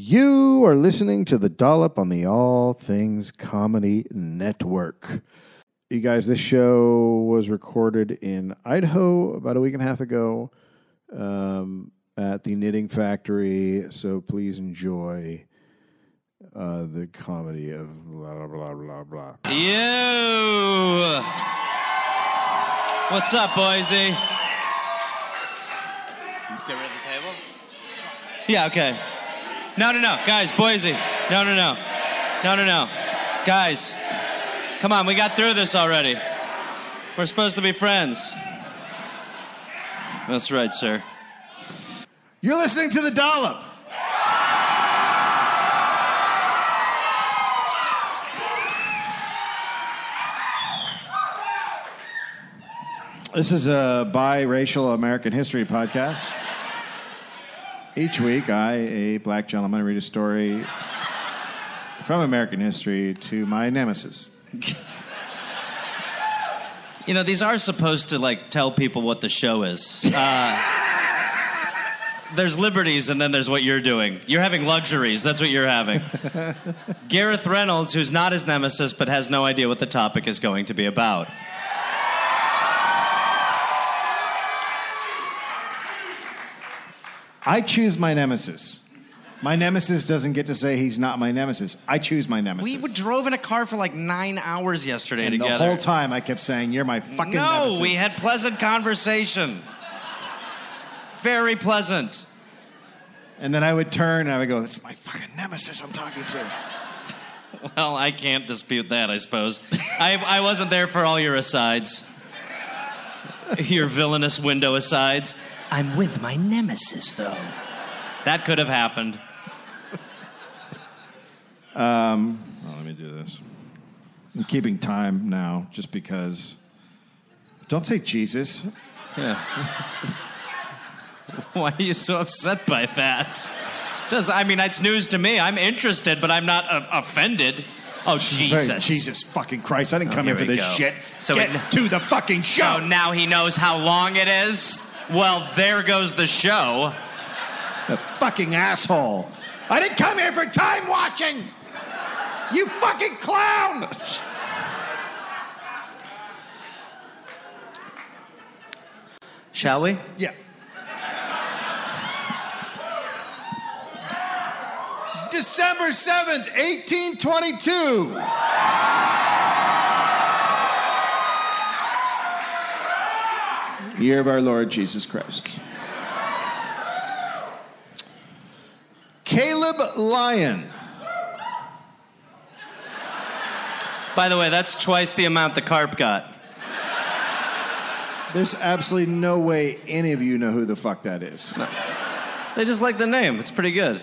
You are listening to The Dollop on the All Things Comedy Network. You guys, this show was recorded in Idaho about a week and a half ago at the Knitting Factory, so please enjoy the comedy of blah, blah, blah, blah. Yo! What's up, Boise? Get rid of the table? Yeah, okay. No, guys, Boise. No. Guys, come on, we got through this already. We're supposed to be friends. That's right, sir. You're listening to The Dollop. This is a biracial American history podcast. Each week, I, a black gentleman, read a story from American history to my nemesis. You know, these are supposed to, like, tell people what the show is. There's liberties, and then there's what you're doing. You're having luxuries. That's what you're having. Gareth Reynolds, who's not his nemesis, but has no idea what the topic is going to be about. I choose my nemesis. My nemesis doesn't get to say he's not my nemesis. I choose my nemesis. We drove in a car for like 9 hours yesterday and together. The whole time I kept saying, you're my fucking nemesis. No, we had pleasant conversation. Very pleasant. And then I would turn and I would go, this is my fucking nemesis I'm talking to. Well, I can't dispute that, I suppose. I wasn't there for all your asides. Your villainous window asides. I'm with my nemesis, though. That could have happened. Well, let me do this. I'm keeping time now, just because. Don't say Jesus. Yeah. Why are you so upset by that? It's news to me. I'm interested, but I'm not offended. Oh, Jesus. Hey, Jesus fucking Christ. I didn't come here for this shit. So Get to the fucking show. So now he knows how long it is? Well, there goes the show. The fucking asshole. I didn't come here for time watching. You fucking clown. Shall we? Yeah. December 7th, 1822. Year of our Lord Jesus Christ. Caleb Lyon. By the way, that's twice the amount the carp got. There's absolutely no way any of you know who the fuck that is. No. They just like the name. It's pretty good.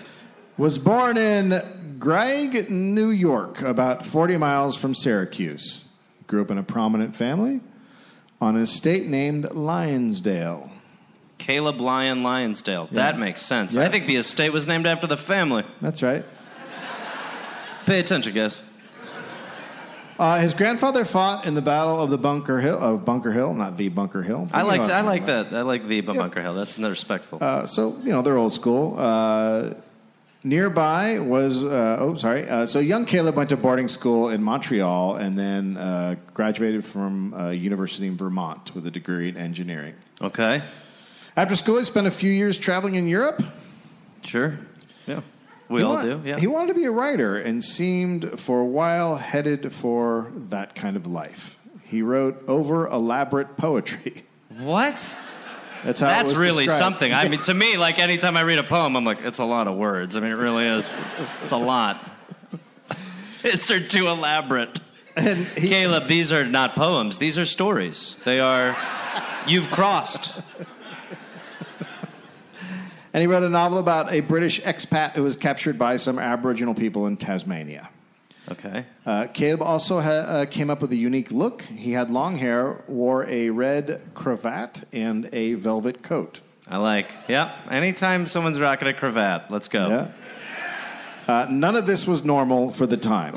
Was born in Greig, New York, about 40 miles from Syracuse. Grew up in a prominent family on an estate named Lyonsdale. Caleb Lyon Lyonsdale. Yeah. That makes sense. Yeah. I think the estate was named after the family. That's right. Pay attention, guys. His grandfather fought in the Battle of the Bunker Hill, not the Bunker Hill. I like that. I like the Bunker Hill. That's respectful. So, you know, they're old school. Nearby was, so young Caleb went to boarding school in Montreal and then graduated from university in Vermont with a degree in engineering. Okay. After school, he spent a few years traveling in Europe. Sure. Yeah. We all do. He wanted to be a writer and seemed for a while headed for that kind of life. He wrote over-elaborate poetry. What? That's really described. Something. I mean, to me, like, anytime I read a poem, I'm like, it's a lot of words. I mean, it really is. It's a lot. They're too elaborate. And Caleb, these are not poems. These are stories. They are, you've crossed. And he wrote a novel about a British expat who was captured by some Aboriginal people in Tasmania. Okay. Caleb also came up with a unique look. He had long hair, wore a red cravat, and a velvet coat. Anytime someone's rocking a cravat, let's go. Yeah. None of this was normal for the time.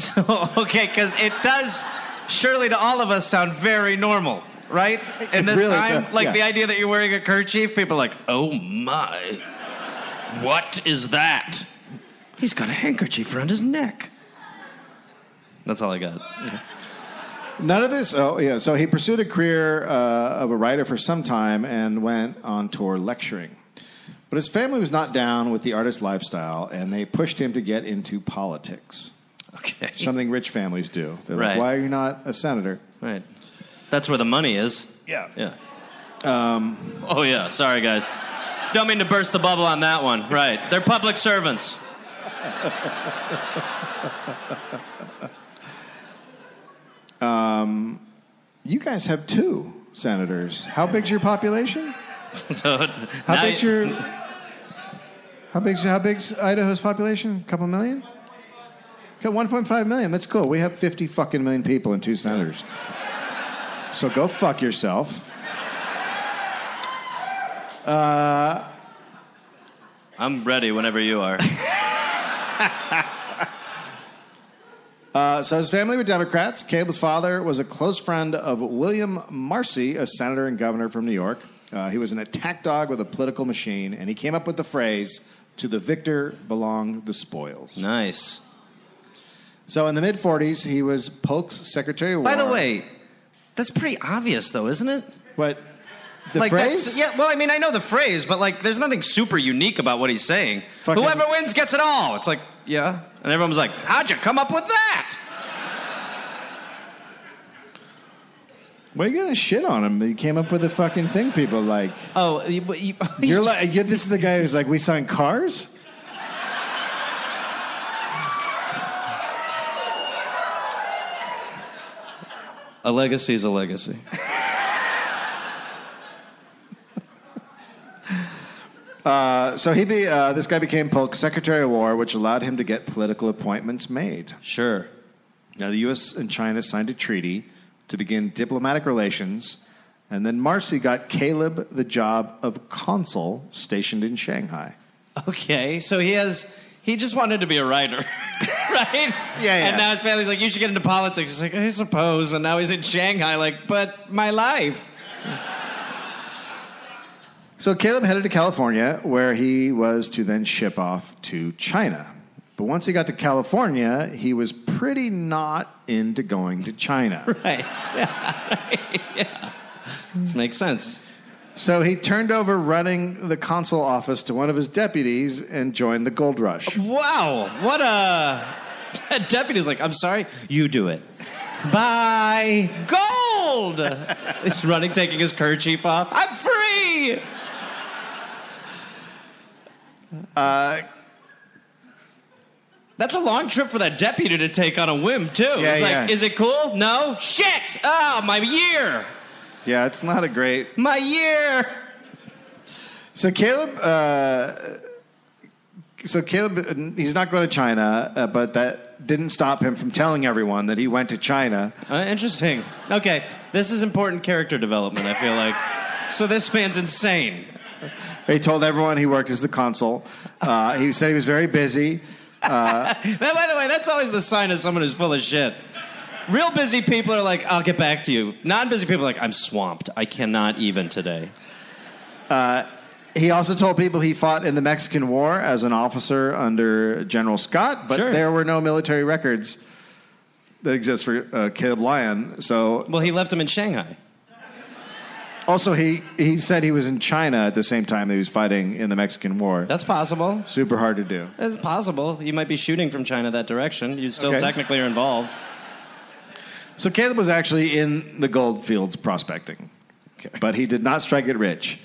Okay, because it does, surely to all of us, sound very normal, right? In this really time, does, like the idea that you're wearing a kerchief, people are like, oh my, what is that? He's got a handkerchief around his neck. That's all I got. Okay. None of this. Oh, yeah. So he pursued a career of a writer for some time and went on tour lecturing. But his family was not down with the artist lifestyle, and they pushed him to get into politics. Okay. Something rich families do. They're right. Like, why are you not a senator? Right. That's where the money is. Yeah. Yeah. Oh, yeah. Sorry, guys. Don't mean to burst the bubble on that one. Right. They're public servants. You guys have two senators. How big's your population? How big's Idaho's population? A couple million? 1.5 million. That's cool. We have 50 fucking million people and two senators. So go fuck yourself. I'm ready whenever you are. So his family were Democrats. Caleb's father was a close friend of William Marcy, a senator and governor from New York. He was an attack dog with a political machine, and he came up with the phrase, "To the victor belong the spoils." Nice. So in the mid-40s, he was Polk's Secretary of War. By the way, that's pretty obvious, though, isn't it? What? The like phrase? Yeah, well, I mean, I know the phrase, but, like, there's nothing super unique about what he's saying. Fucking whoever wins gets it all. It's like, yeah. And everyone's like, how'd you come up with that? Why are you going to shit on him? He came up with a fucking thing people like. Oh, but you're like, this is the guy who's like, we signed Cars? A legacy's a legacy. So this guy became Polk's Secretary of War, which allowed him to get political appointments made. Sure. Now, the U.S. and China signed a treaty to begin diplomatic relations, and then Marcy got Caleb the job of consul stationed in Shanghai. Okay, so he just wanted to be a writer, right? Yeah. And now his family's like, you should get into politics. He's like, I suppose, and now he's in Shanghai, like, but my life. So Caleb headed to California, where he was to then ship off to China. But once he got to California, he was pretty not into going to China. Right. Yeah. Right. Yeah. This makes sense. So he turned over running the consul office to one of his deputies and joined the gold rush. Wow. What a... That deputy's like, I'm sorry, you do it. Bye. Gold! He's running, taking his kerchief off. I'm free! That's a long trip for that deputy to take on a whim, too. Yeah, it's like, is it cool? No? Shit! Oh, my year! Yeah, it's not a great... My year! So Caleb... he's not going to China, but that didn't stop him from telling everyone that he went to China. Interesting. Okay, this is important character development, I feel like. So this man's insane. He told everyone he worked as the consul. He said he was very busy. By the way, that's always the sign of someone who's full of shit. Real busy people are like, I'll get back to you. Non-busy people are like, I'm swamped. I cannot even today. He also told people he fought in the Mexican War as an officer under General Scott, but there were no military records that exist for Caleb Lyon. So, well, he left him in Shanghai. Also, he said he was in China at the same time that he was fighting in the Mexican War. That's possible. Super hard to do. It's possible. You might be shooting from China that direction. You still technically are involved. So Caleb was actually in the gold fields prospecting, but he did not strike it rich.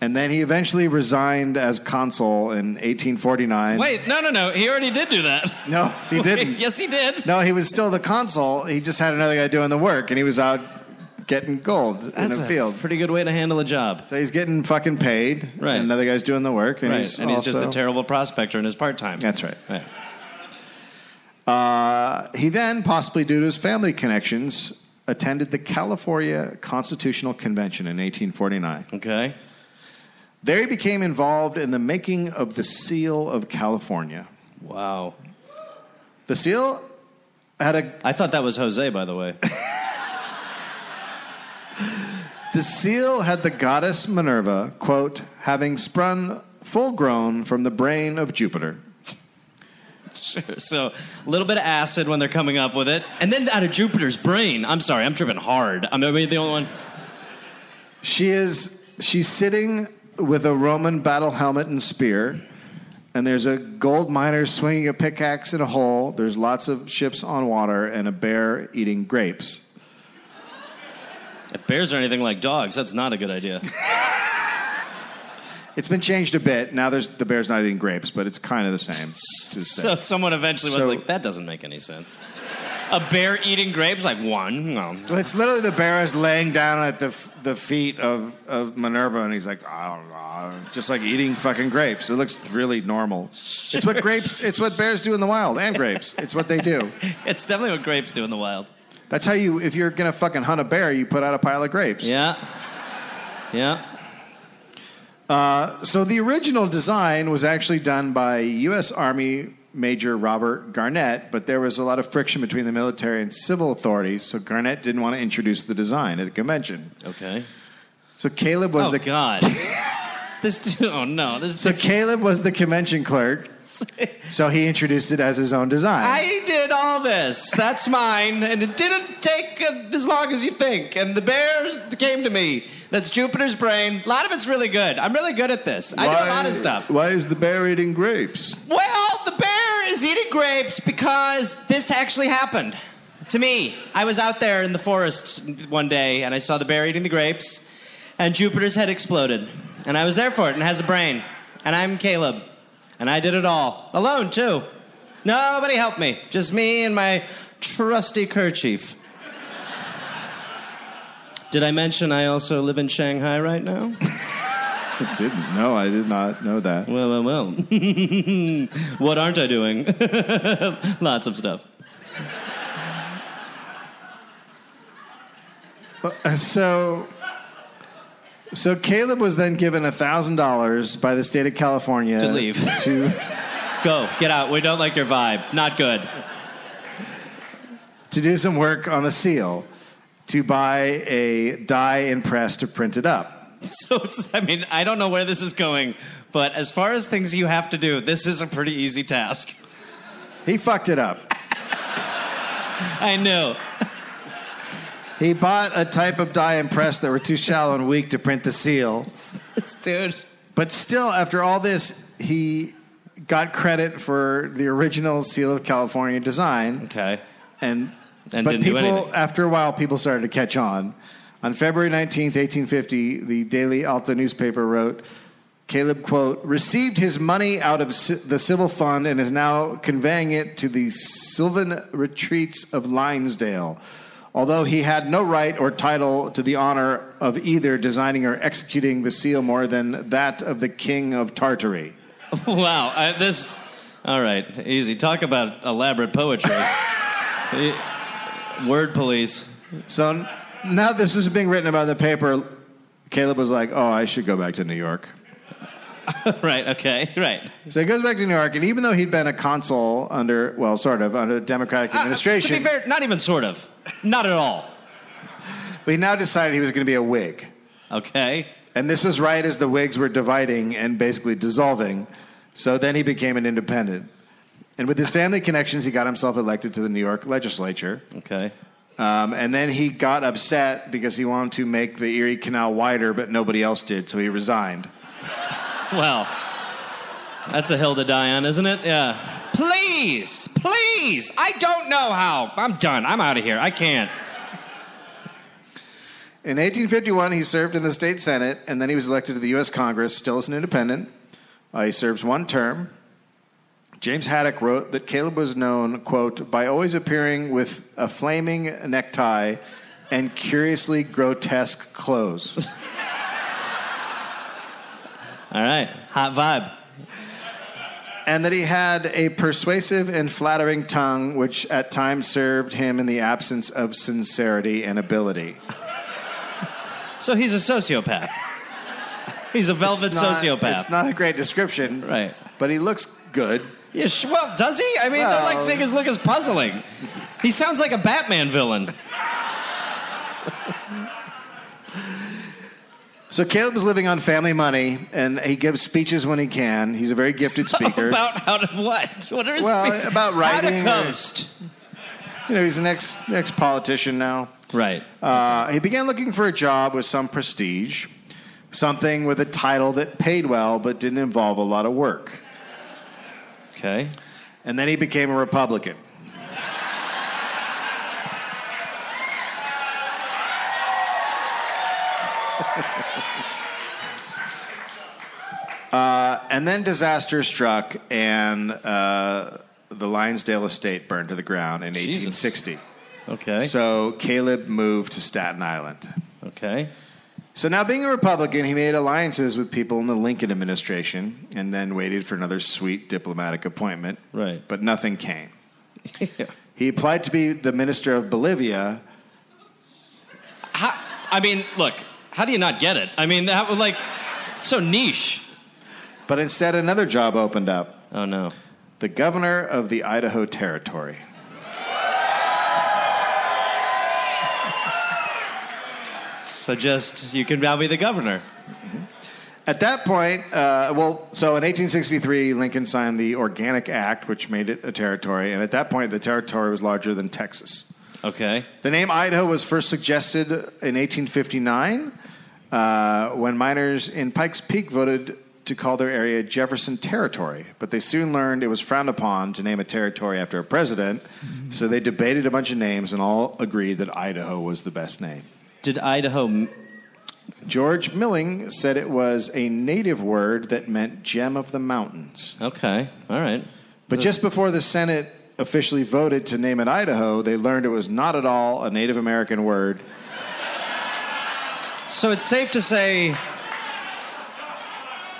And then he eventually resigned as consul in 1849. Wait, no. He already did do that. No, he didn't. Yes, he did. No, he was still the consul. He just had another guy doing the work, and he was out... getting gold in the field. Pretty good way to handle a job. So he's getting fucking paid. Right. And another guy's doing the work. And he's just a terrible prospector in his part-time. That's right. He then, possibly due to his family connections, attended the California Constitutional Convention in 1849. Okay. There he became involved in the making of the Seal of California. Wow. The Seal had a... I thought that was Jose, by the way. The seal had the goddess Minerva, quote, having sprung full grown from the brain of Jupiter. Sure. So a little bit of acid when they're coming up with it. And then out of Jupiter's brain. I'm sorry, I'm tripping hard. I'm the only one. She's sitting with a Roman battle helmet and spear. And there's a gold miner swinging a pickaxe in a hole. There's lots of ships on water and a bear eating grapes. If bears are anything like dogs, that's not a good idea. It's been changed a bit. Now there's the bear's not eating grapes, but it's kind of the same. So someone eventually was like, that doesn't make any sense. A bear eating grapes? Like, one. No. It's literally the bear is laying down at the feet of Minerva, and he's like, just like eating fucking grapes. It looks really normal. Sure. It's what bears do in the wild, and grapes. It's what they do. It's definitely what grapes do in the wild. That's how you, if you're going to fucking hunt a bear, you put out a pile of grapes. Yeah. So the original design was actually done by U.S. Army Major Robert Garnett, but there was a lot of friction between the military and civil authorities, so Garnett didn't want to introduce the design at the convention. Okay. So Caleb was the... Oh, God. Caleb was the convention clerk, so he introduced it as his own design. I did all this. That's mine. And it didn't take as long as you think. And the bears came to me. That's Jupiter's brain. A lot of it's really good. I'm really good at this. I do a lot of stuff. Why is the bear eating grapes? Well, the bear is eating grapes because this actually happened to me. I was out there in the forest one day, and I saw the bear eating the grapes, and Jupiter's head exploded. And I was there for it, and it has a brain. And I'm Caleb. And I did it all. Alone, too. Nobody helped me. Just me and my trusty kerchief. Did I mention I also live in Shanghai right now? I didn't. No, I did not know that. Well. What aren't I doing? Lots of stuff. So Caleb was then given $1,000 by the state of California to leave. To go, get out. We don't like your vibe. Not good. To do some work on the seal, to buy a die and press to print it up. So, I mean, I don't know where this is going, but as far as things you have to do, this is a pretty easy task. He fucked it up. I know. He bought a type of die and press that were too shallow and weak to print the seal. Dude. But still, after all this, he got credit for the original Seal of California design. Okay. After a while, people started to catch on. On February 19th, 1850, the Daily Alta newspaper wrote, Caleb, quote, received his money out of the civil fund and is now conveying it to the Sylvan retreats of Lyonsdale. Although he had no right or title to the honor of either designing or executing the seal more than that of the king of Tartary. Wow. All right, easy. Talk about elaborate poetry. Word police. So now this is being written about in the paper, Caleb was like, I should go back to New York. Right, okay, right. So he goes back to New York, and even though he'd been a consul under the Democratic administration... To be fair, not even sort of. Not at all. But he now decided he was going to be a Whig. Okay. And this was right as the Whigs were dividing and basically dissolving. So then he became an independent. And with his family connections, he got himself elected to the New York legislature. Okay. And then he got upset because he wanted to make the Erie Canal wider, but nobody else did, so he resigned. Well, that's a hill to die on, isn't it? Yeah. Please. I don't know how. I'm done. I'm out of here. I can't. In 1851, he served in the state Senate, and then he was elected to the U.S. Congress, still as an independent. He serves one term. James Haddock wrote that Caleb was known, quote, by always appearing with a flaming necktie and curiously grotesque clothes. All right. Hot vibe. And that he had a persuasive and flattering tongue, which at times served him in the absence of sincerity and ability. So he's a sociopath. He's a sociopath. It's not a great description. Right. But he looks good. Yeah, well, does he? I mean, they're like saying his look is puzzling. He sounds like a Batman villain. So Caleb is living on family money, and he gives speeches when he can. He's a very gifted speaker. About how to what? What are his speeches? About writing. How to coast. You know, he's an ex-politician now. Right. He began looking for a job with some prestige, something with a title that paid well but didn't involve a lot of work. Okay. And then he became a Republican. And then disaster struck, and the Lyonsdale estate burned to the ground in 1860. Okay. So Caleb moved to Staten Island. Okay. So now, being a Republican, he made alliances with people in the Lincoln administration, and then waited for another sweet diplomatic appointment. Right. But nothing came. Yeah. He applied to be the minister of Bolivia. How do you not get it? I mean, that was so niche. But instead, another job opened up. Oh, no. The governor of the Idaho Territory. So you can now be the governor. Mm-hmm. At that point, in 1863, Lincoln signed the Organic Act, which made it a territory. And at that point, the territory was larger than Texas. Okay. The name Idaho was first suggested in 1859 when miners in Pikes Peak voted to call their area Jefferson Territory, but they soon learned it was frowned upon to name a territory after a president, so they debated a bunch of names and all agreed that Idaho was the best name. Did Idaho... George Milling said it was a native word that meant gem of the mountains. Okay, all right. But just before the Senate officially voted to name it Idaho, they learned it was not at all a Native American word. So it's safe to say...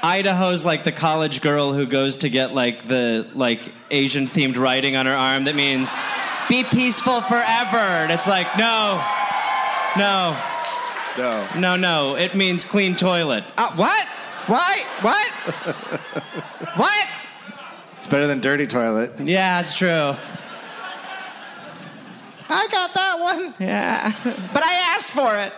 Idaho's like the college girl who goes to get the Asian-themed writing on her arm that means be peaceful forever. And it's like, no. It means clean toilet. What? Why? What? What? It's better than dirty toilet. Yeah, it's true. I got that one. Yeah. But I asked for it.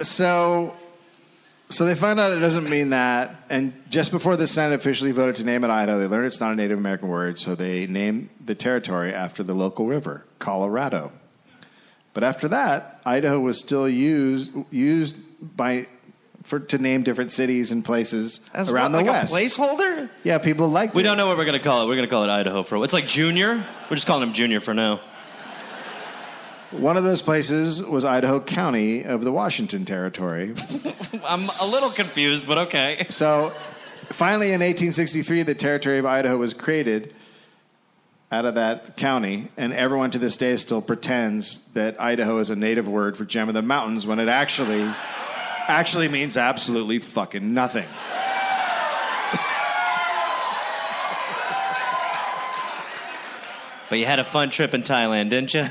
So they find out it doesn't mean that, and just before the Senate officially voted to name it Idaho, they learned it's not a Native American word, so they named the territory after the local river, Colorado. But after that, Idaho was still used to name different cities and places around the West. Like a placeholder? Yeah, people liked it. We don't know what we're going to call it. We're going to call it Idaho for a while. It's like Junior. We're just calling him Junior for now. One of those places was Idaho County of the Washington Territory. I'm a little confused, but okay. So, finally in 1863, the territory of Idaho was created out of that county, and everyone to this day still pretends that Idaho is a native word for gem of the mountains when it actually means absolutely fucking nothing. But you had a fun trip in Thailand, didn't you?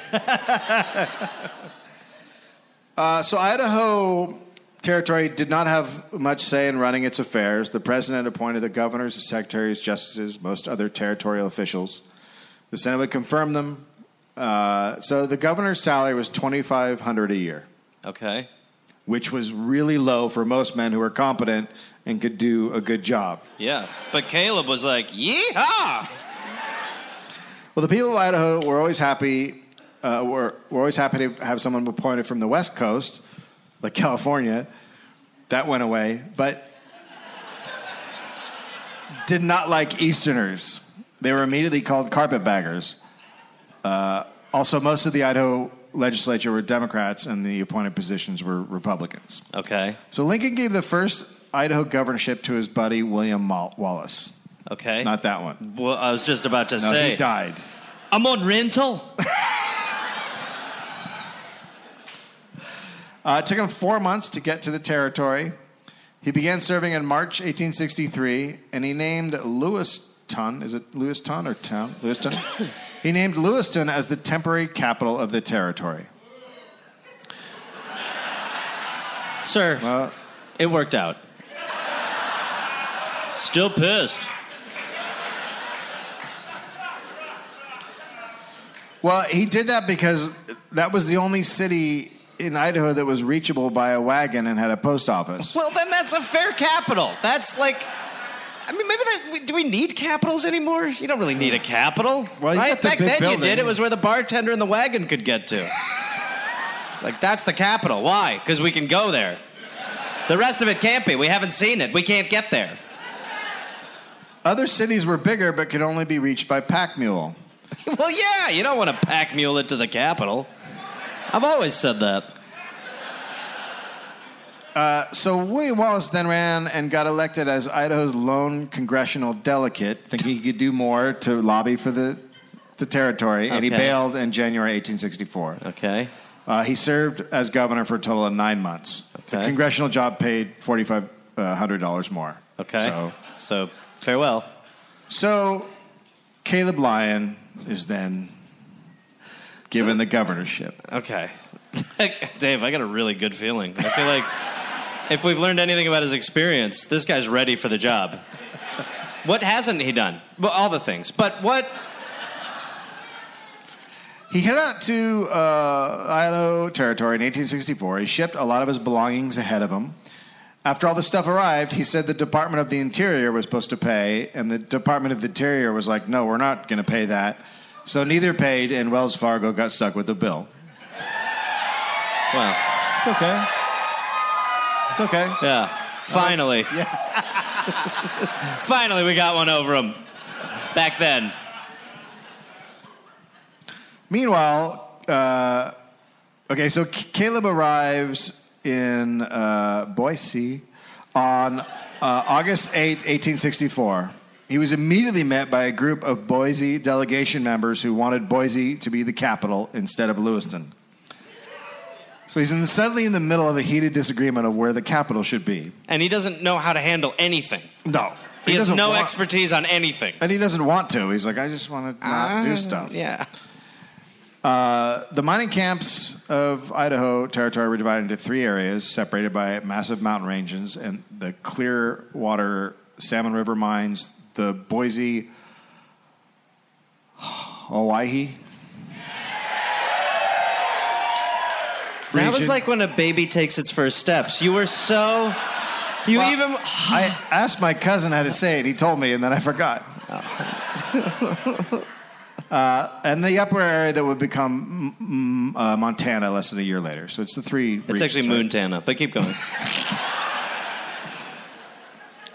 So Idaho Territory did not have much say in running its affairs. The president appointed the governors, the secretaries, justices, most other territorial officials. The Senate would confirm them. So the governor's salary was $2,500 a year. Okay. Which was really low for most men who were competent and could do a good job. Yeah. But Caleb was like, yeehaw! Well, the people of Idaho were always happy. Were always happy to have someone appointed from the West Coast, like California. That went away, but did not like Easterners. They were immediately called carpetbaggers. Also, most of the Idaho legislature were Democrats, and the appointed positions were Republicans. Okay. So Lincoln gave the first Idaho governorship to his buddy William Wallace. Okay. Not that one. Well, I was just about to say. No, he died. I'm on rental. It took him 4 months to get to the territory. He began serving in March 1863, and he named Lewiston. Is it Lewiston or town? Lewiston. He named Lewiston as the temporary capital of the territory. Sir, it worked out. Still pissed. Well, he did that because That was the only city in Idaho that was reachable by a wagon and had a post office. Well, then that's a fair capital. That's like... I mean, maybe that... Do we need capitals anymore? You don't really need a capital. Well, right? Back then building. You did. It was where the bartender and the wagon could get to. It's like, that's the capital. Why? Because we can go there. The rest of it can't be. We haven't seen it. We can't get there. Other cities were bigger but could only be reached by pack mule. Well, yeah, you don't want to pack mule it to the capital. I've always said that. So William Wallace then ran and got elected as Idaho's lone congressional delegate, thinking he could do more to lobby for the territory, okay. And he bailed in January 1864. Okay. He served as governor for a total of 9 months. Okay. The congressional job paid $4,500 more. Okay. So farewell. So Caleb Lyon is then given the governorship. Okay. Dave, I got a really good feeling. I feel like if we've learned anything about his experience, this guy's ready for the job. What hasn't he done? Well, all the things. But what... He headed out to Idaho Territory in 1864. He shipped a lot of his belongings ahead of him. After all the stuff arrived, he said the Department of the Interior was supposed to pay, and the Department of the Interior was like, no, we're not going to pay that. So neither paid, and Wells Fargo got stuck with the bill. Well, it's okay. It's okay. Yeah. Finally. Yeah. Finally, we got one over him. Back then. Meanwhile, so Caleb arrives in Boise on August 8th, 1864. He was immediately met by a group of Boise delegation members who wanted Boise to be the capital instead of Lewiston. So he's suddenly in the middle of a heated disagreement of where the capital should be. And he doesn't know how to handle anything. No. He has no expertise on anything. And he doesn't want to. He's like, I just want to not do stuff. Yeah. The mining camps of Idaho Territory were divided into three areas, separated by massive mountain ranges, and the Clearwater Salmon River mines, the Boise, Hawaii. That was like when a baby takes its first steps. You were so... I asked my cousin how to say it. He told me, and then I forgot. Oh. And the upper area that would become Montana less than a year later. So it's the three regions, actually Moontana, right? But keep going.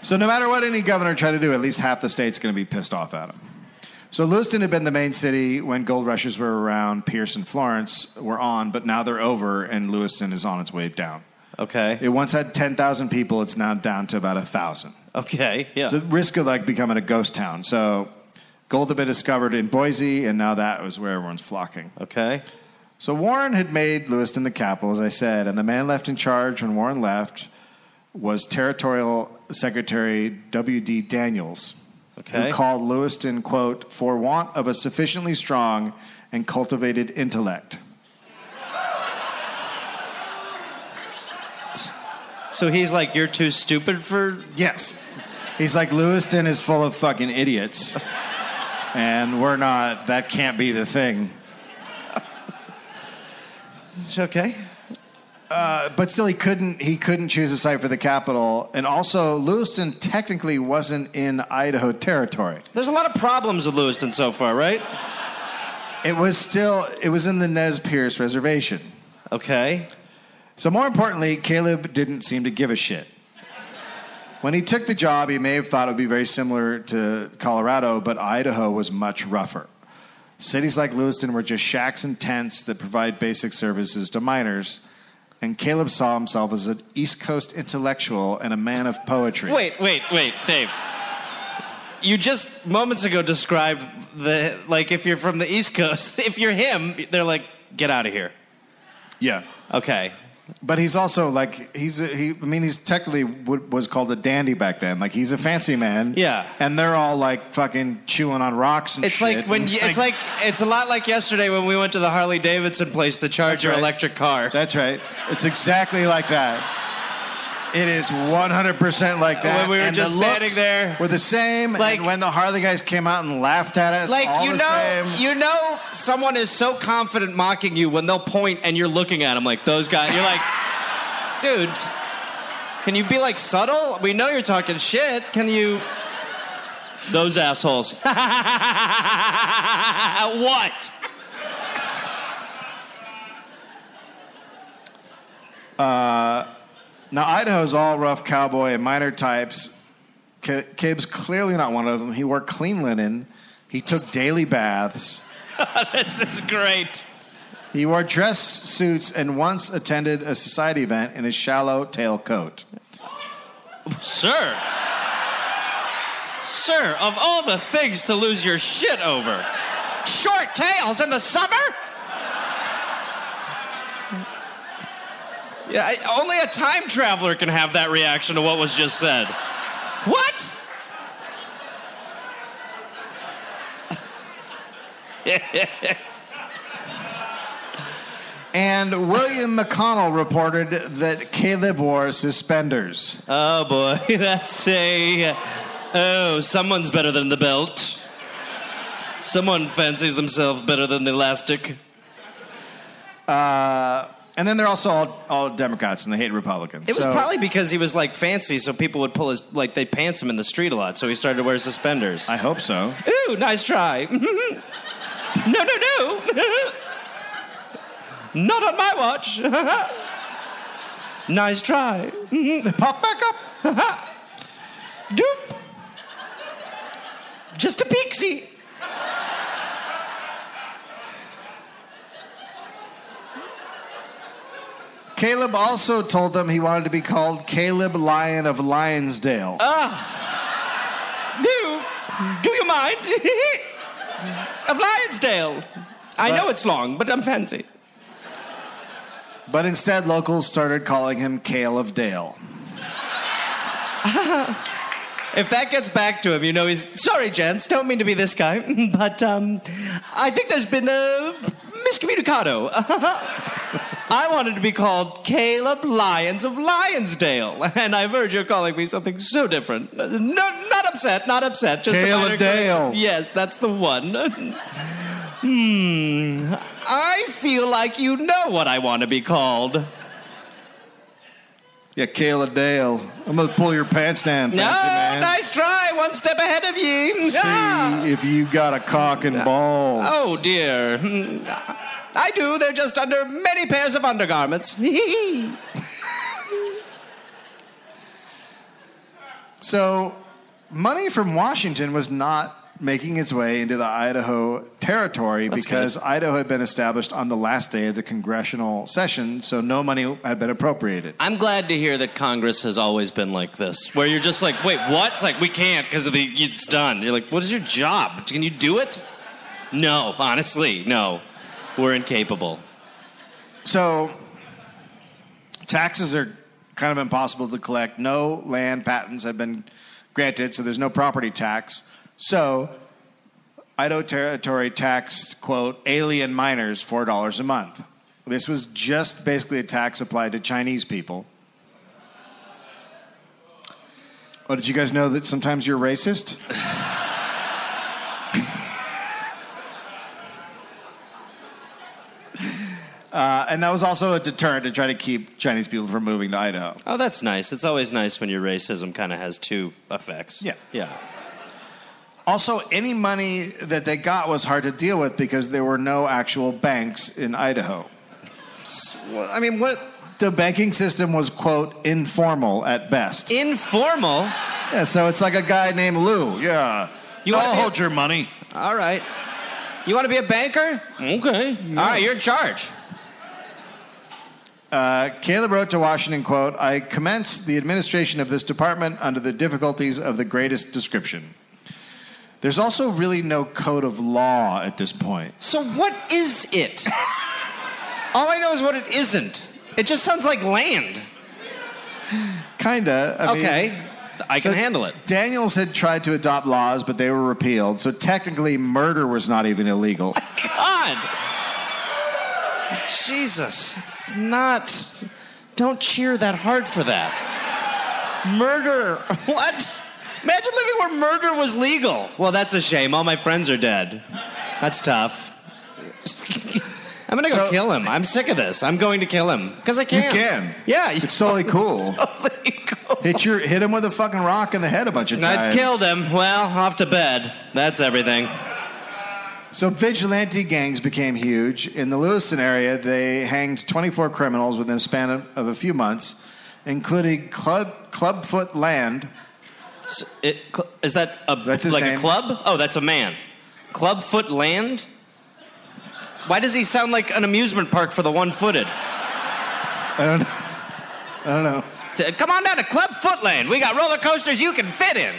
So no matter what any governor tried to do, at least half the state's going to be pissed off at him. So Lewiston had been the main city when gold rushes were around. Pierce and Florence were on, but now they're over, and Lewiston is on its way down. Okay. It once had 10,000 people. It's now down to about 1,000. Okay, yeah. So risk of becoming a ghost town. So... gold had been discovered in Boise, and now that was where everyone's flocking. Okay. So Warren had made Lewiston the capital, as I said, and the man left in charge when Warren left was Territorial Secretary W.D. Daniels, okay, who called Lewiston, quote, for want of a sufficiently strong and cultivated intellect. So he's like, you're too stupid for... Yes. He's like, Lewiston is full of fucking idiots. And we're not... that can't be the thing. It's okay. But still, he couldn't choose a site for the capital. And also, Lewiston technically wasn't in Idaho Territory. There's a lot of problems with Lewiston so far, right? It was in the Nez Perce Reservation. Okay. So more importantly, Caleb didn't seem to give a shit. When he took the job, he may have thought it would be very similar to Colorado, but Idaho was much rougher. Cities like Lewiston were just shacks and tents that provide basic services to miners, and Caleb saw himself as an East Coast intellectual and a man of poetry. Wait, Dave. You just moments ago described if you're from the East Coast, if you're him, they're like, get out of here. Yeah. Okay. But he's also he's technically was called a dandy back then. Like, he's a fancy man. Yeah. And they're all fucking chewing on rocks and shit. It's a lot like yesterday when we went to the Harley Davidson place to charge your electric car. That's right. It's exactly like that. It is 100% like that. When we were and just the standing there, we're the same. Like, and when the Harley guys came out and laughed at us, like all you the know, same. You know, someone is so confident mocking you when they'll point and you're looking at them like those guys. You're like, dude, can you be like subtle? We know you're talking shit. Can you? Those assholes. What? Now, Idaho's all rough cowboy and minor types. Kib's clearly not one of them. He wore clean linen. He took daily baths. This is great. He wore dress suits and once attended a society event in a shallow tail coat. Sir. Sir, of all the things to lose your shit over. Short tails in the summer? Yeah, only a time traveler can have that reaction to what was just said. What? And William McConnell reported that Caleb wore suspenders. Oh, boy, that's a... Oh, someone's better than the belt. Someone fancies themselves better than the elastic. And then they're also all Democrats, and they hate Republicans. It was probably because he was, like, fancy, so people would pull his... Like, they pants him in the street a lot, so he started to wear suspenders. I hope so. Ooh, nice try. No. Not on my watch. Nice try. Pop back up. Doop. Just a pixie. Caleb also told them he wanted to be called Caleb Lyon of Lyonsdale. Do you mind? Of Lyonsdale. I know it's long, but I'm fancy. But instead, locals started calling him Cale of Dale. If that gets back to him, you know he's... Sorry, gents, don't mean to be this guy, but I think there's been a miscommunicado. I wanted to be called Caleb Lyons of Lyonsdale, and I've heard you're calling me something so different. No, not upset. Just Caleb Dale. Yes, that's the one. I feel like you know what I want to be called. Yeah, Caleb Dale. I'm going to pull your pants down, fancy man. Nice try. One step ahead of you. See if you got a cock and balls. Oh, dear. I do. They're just under many pairs of undergarments. So, money from Washington was not making its way into the Idaho Territory because Idaho had been established on the last day of the congressional session, so no money had been appropriated. I'm glad to hear that Congress has always been like this, where you're just like, wait, what? It's like, we can't because it's done. You're like, what is your job? Can you do it? No, honestly, no. We're incapable. So, taxes are kind of impossible to collect. No land patents have been granted, so there's no property tax. So, Idaho Territory taxed, quote, alien miners $4 a month. This was just basically a tax applied to Chinese people. Oh, did you guys know that sometimes you're racist? And that was also a deterrent to try to keep Chinese people from moving to Idaho. Oh, that's nice. It's always nice when your racism kind of has two effects. Yeah. Also, any money that they got was hard to deal with because there were no actual banks in Idaho. Well, I mean, what? The banking system was, quote, informal at best. Informal? Yeah, so it's like a guy named Lou. Yeah. I'll hold your money. All right. You want to be a banker? Okay. No. All right, you're in charge. Caleb wrote to Washington, quote, I commence the administration of this department under the difficulties of the greatest description. There's also really no code of law at this point. So what is it? All I know is what it isn't. It just sounds like land. Kinda. I mean, I can handle it. Daniels had tried to adopt laws, but they were repealed. So technically, murder was not even illegal. God! Jesus, it's not... Don't cheer that hard for that. Murder. What? Imagine living where murder was legal. Well, that's a shame. All my friends are dead. That's tough. I'm going to go kill him. I'm sick of this. I'm going to kill him. Because I can. You can. Yeah. It's totally cool. Totally cool. Hit him with a fucking rock in the head a bunch of times. I killed him. Well, off to bed. That's everything. So vigilante gangs became huge. In the Lewiston area, they hanged 24 criminals within a span of a few months, including Clubfoot Land. Is that that's his like name. A club? Oh, that's a man. Clubfoot Land? Why does he sound like an amusement park for the one-footed? I don't know. Come on down to Clubfoot Land. We got roller coasters you can fit in.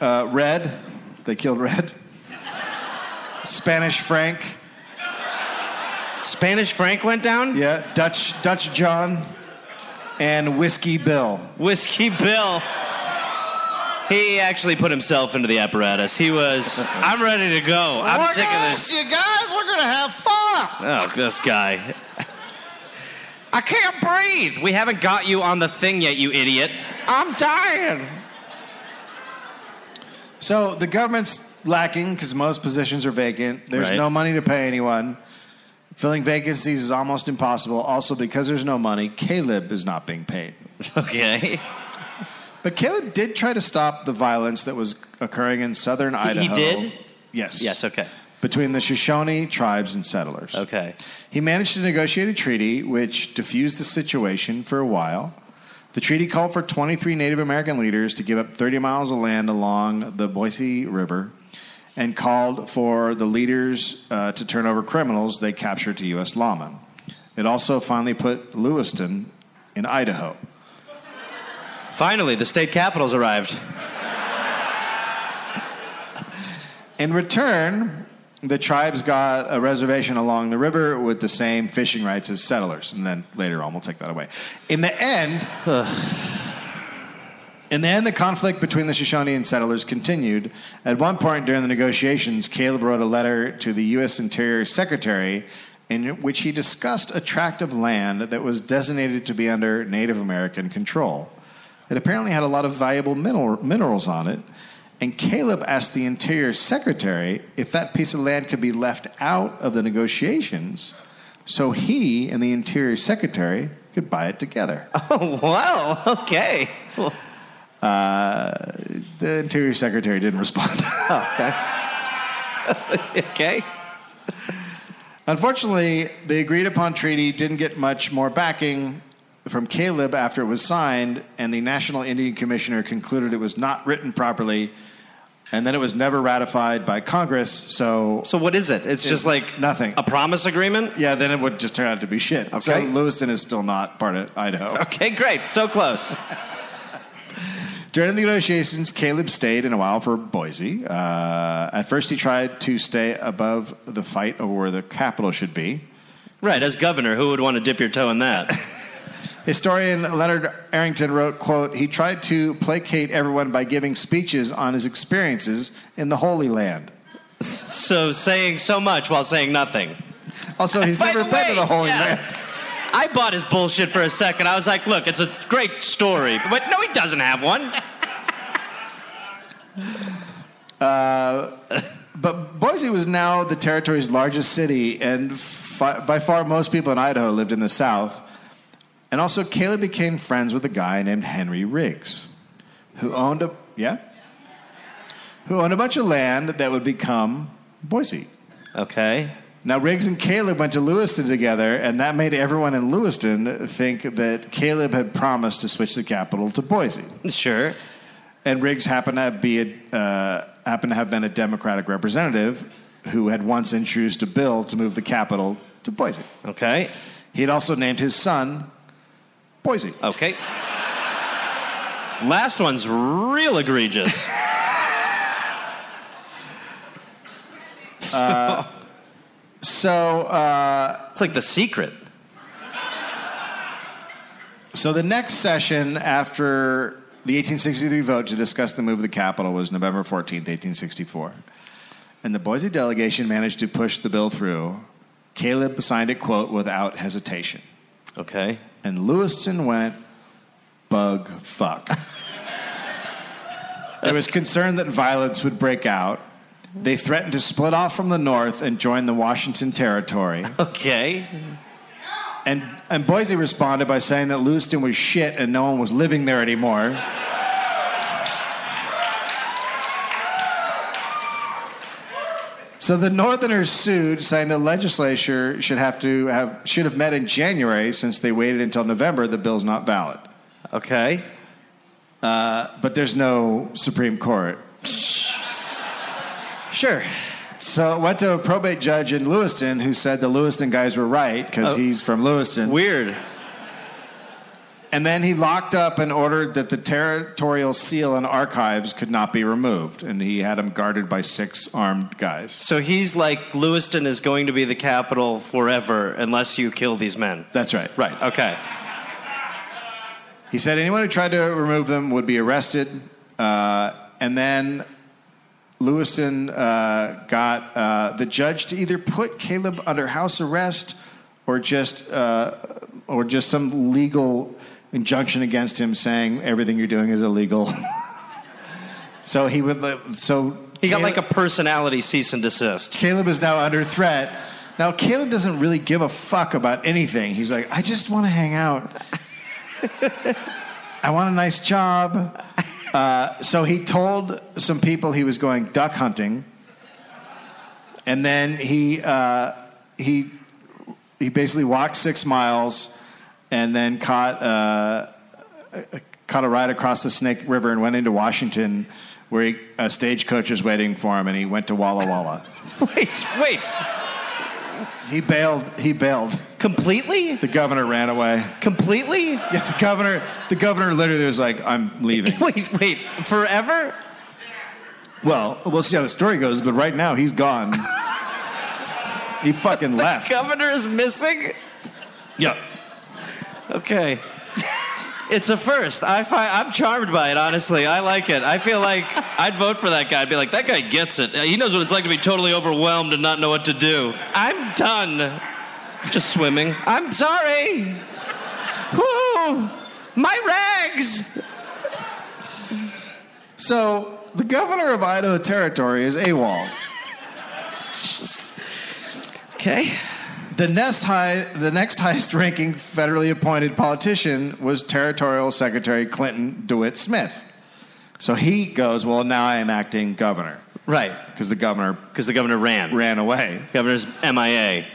Red. They killed Red. Spanish Frank. Spanish Frank went down? Yeah. Dutch John. And Whiskey Bill. Whiskey Bill. He actually put himself into the apparatus. He was, I'm ready to go. I'm sick of this. You guys, we're going to have fun. Oh, this guy. I can't breathe. We haven't got you on the thing yet, you idiot. I'm dying. So the government's lacking because most positions are vacant. There's no money to pay anyone. Filling vacancies is almost impossible. Also, because there's no money, Caleb is not being paid. Okay. But Caleb did try to stop the violence that was occurring in southern Idaho. He did? Yes. Yes, okay. Between the Shoshone tribes and settlers. Okay. He managed to negotiate a treaty which diffused the situation for a while. The treaty called for 23 Native American leaders to give up 30 miles of land along the Boise River and called for the leaders to turn over criminals they captured to U.S. lawmen. It also finally put Lewiston in Idaho. Finally, the state capitals arrived. In return, the tribes got a reservation along the river with the same fishing rights as settlers. And then later on, we'll take that away. In the end, the conflict between the Shoshone and settlers continued. At one point during the negotiations, Caleb wrote a letter to the U.S. Interior Secretary in which he discussed a tract of land that was designated to be under Native American control. It apparently had a lot of valuable minerals on it, and Caleb asked the Interior Secretary if that piece of land could be left out of the negotiations so he and the Interior Secretary could buy it together. Oh, wow, okay. The Interior Secretary didn't respond. Oh, okay. Okay. Unfortunately, the agreed-upon treaty didn't get much more backing from Caleb after it was signed, and the National Indian Commissioner concluded it was not written properly, and then it was never ratified by Congress, So what is it? It's just like nothing. A promise agreement? Yeah, then it would just turn out to be shit. Okay. So Lewiston is still not part of Idaho. Okay, great. So close. During the negotiations, Caleb stayed in a while for Boise. At first, he tried to stay above the fight over where the capital should be. Right, as governor, who would want to dip your toe in that? Historian Leonard Arrington wrote, quote, he tried to placate everyone by giving speeches on his experiences in the Holy Land. So saying so much while saying nothing. Also, he's never been to the Holy Land. I bought his bullshit for a second. I was like, look, it's a great story. But no, he doesn't have one. But Boise was now the territory's largest city, and by far most people in Idaho lived in the South. And also, Caleb became friends with a guy named Henry Riggs, who owned a bunch of land that would become Boise. Okay. Now, Riggs and Caleb went to Lewiston together, and that made everyone in Lewiston think that Caleb had promised to switch the capital to Boise. Sure. And Riggs happened to have been a Democratic representative who had once introduced a bill to move the capital to Boise. Okay. He had also named his son Boise. Okay. Last one's real egregious. It's like The Secret. So the next session after the 1863 vote to discuss the move of the capital was November 14th, 1864. And the Boise delegation managed to push the bill through. Caleb signed it, quote, without hesitation. Okay. And Lewiston went, bug fuck. There was concern that violence would break out. They threatened to split off from the north and join the Washington Territory. Okay. And Boise responded by saying that Lewiston was shit and no one was living there anymore. So the Northerners sued, saying the legislature should have met in January, since they waited until November. The bill's not valid. Okay. But there's no Supreme Court. Sure. So it went to a probate judge in Lewiston, who said the Lewiston guys were right because he's from Lewiston. Weird. And then he locked up and ordered that the territorial seal and archives could not be removed. And he had them guarded by 6 armed guys. So he's like, Lewiston is going to be the capital forever unless you kill these men. That's right. Right. Okay. He said anyone who tried to remove them would be arrested. And then Lewiston got the judge to either put Caleb under house arrest or just some legal injunction against him, saying everything you're doing is illegal. So he would. So he got Caleb, like a personality cease and desist. Caleb is now under threat. Now Caleb doesn't really give a fuck about anything. He's like, I just want to hang out. I want a nice job. So he told some people he was going duck hunting, and then he basically walked 6 miles, and then caught a ride across the Snake River and went into Washington, where a stagecoach was waiting for him, and he went to Walla Walla. Wait. He bailed. Completely? The governor ran away. Completely? Yeah, the governor literally was like, I'm leaving. Wait, forever? Well, we'll see how the story goes, but right now he's gone. He fucking left. The governor is missing? Yeah. Okay. It's a first. I'm charmed by it, honestly. I like it. I feel like I'd vote for that guy. I'd be like, that guy gets it. He knows what it's like to be totally overwhelmed and not know what to do. I'm done. Just swimming. I'm sorry. Woo! My rags! So, the governor of Idaho Territory is AWOL. Okay. The next highest-ranking federally appointed politician was Territorial Secretary Clinton DeWitt Smith. So he goes, well, now I am acting governor. Right. Because the governor ran away. Governor's MIA.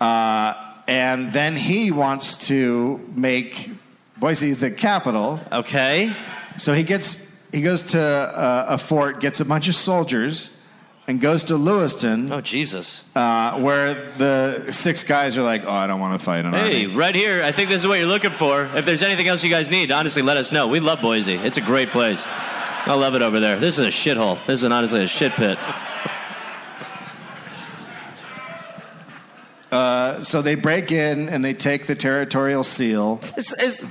And then he wants to make Boise the capital. Okay. So he goes to a fort, gets a bunch of soldiers, and goes to Lewiston. Oh, Jesus. Where the 6 guys are like, oh, I don't want to fight an army. Hey, right here. I think this is what you're looking for. If there's anything else you guys need, honestly, let us know. We love Boise. It's a great place. I love it over there. This is a shithole. This is honestly a shit pit. So they break in and they take the territorial seal. This is...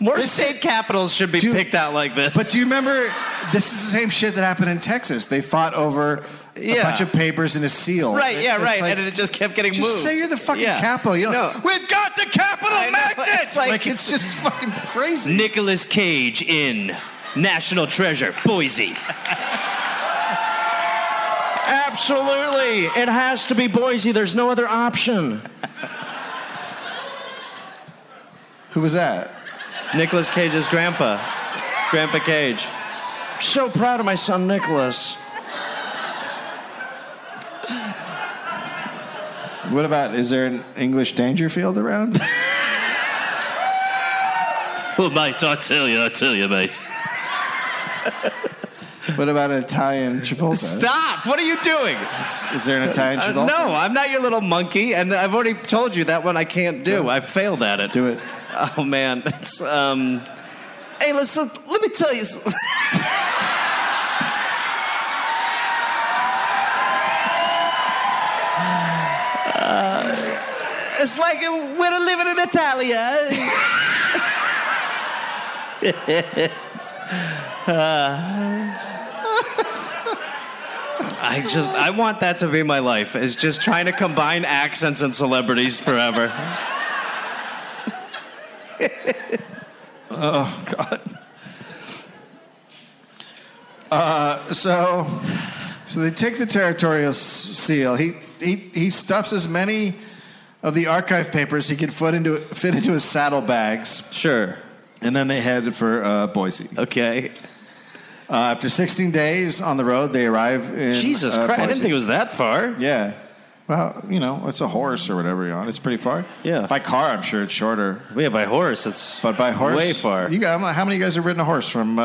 More state capitals should be picked out like this. But do you remember, this is the same shit that happened in Texas. They fought over a bunch of papers and a seal. Right, right. Like, and it just kept getting moved. Just say you're the fucking capital. You know, we've got the capital magnet! It's just fucking crazy. Nicolas Cage in National Treasure, Boise. Absolutely. It has to be Boise. There's no other option. Who was that? Nicolas Cage's grandpa. Grandpa Cage. I'm so proud of my son, Nicolas. What about, is there an English Dangerfield around? Well, mate, I tell you, mate. What about an Italian Travolta? Stop! What are you doing? Is there an Italian Travolta? No, I'm not your little monkey, and I've already told you that one I can't do. No. I failed at it. Do it. Oh, man. It's, hey, listen, let me tell you something. It's like when I live in Italia. I want that to be my life, is just trying to combine accents and celebrities forever. Oh, God. So they take the territorial seal. He stuffs as many of the archive papers he can fit into his saddlebags. Sure. And then they head for Boise. Okay. After 16 days on the road, they arrive in Jesus Christ, Boise. I didn't think it was that far. Yeah. Well, you know, it's a horse or whatever you're on. It's pretty far. Yeah. By car, I'm sure it's shorter. Yeah, by horse, it's but by horse, way far. You got, how many of you guys have ridden a horse from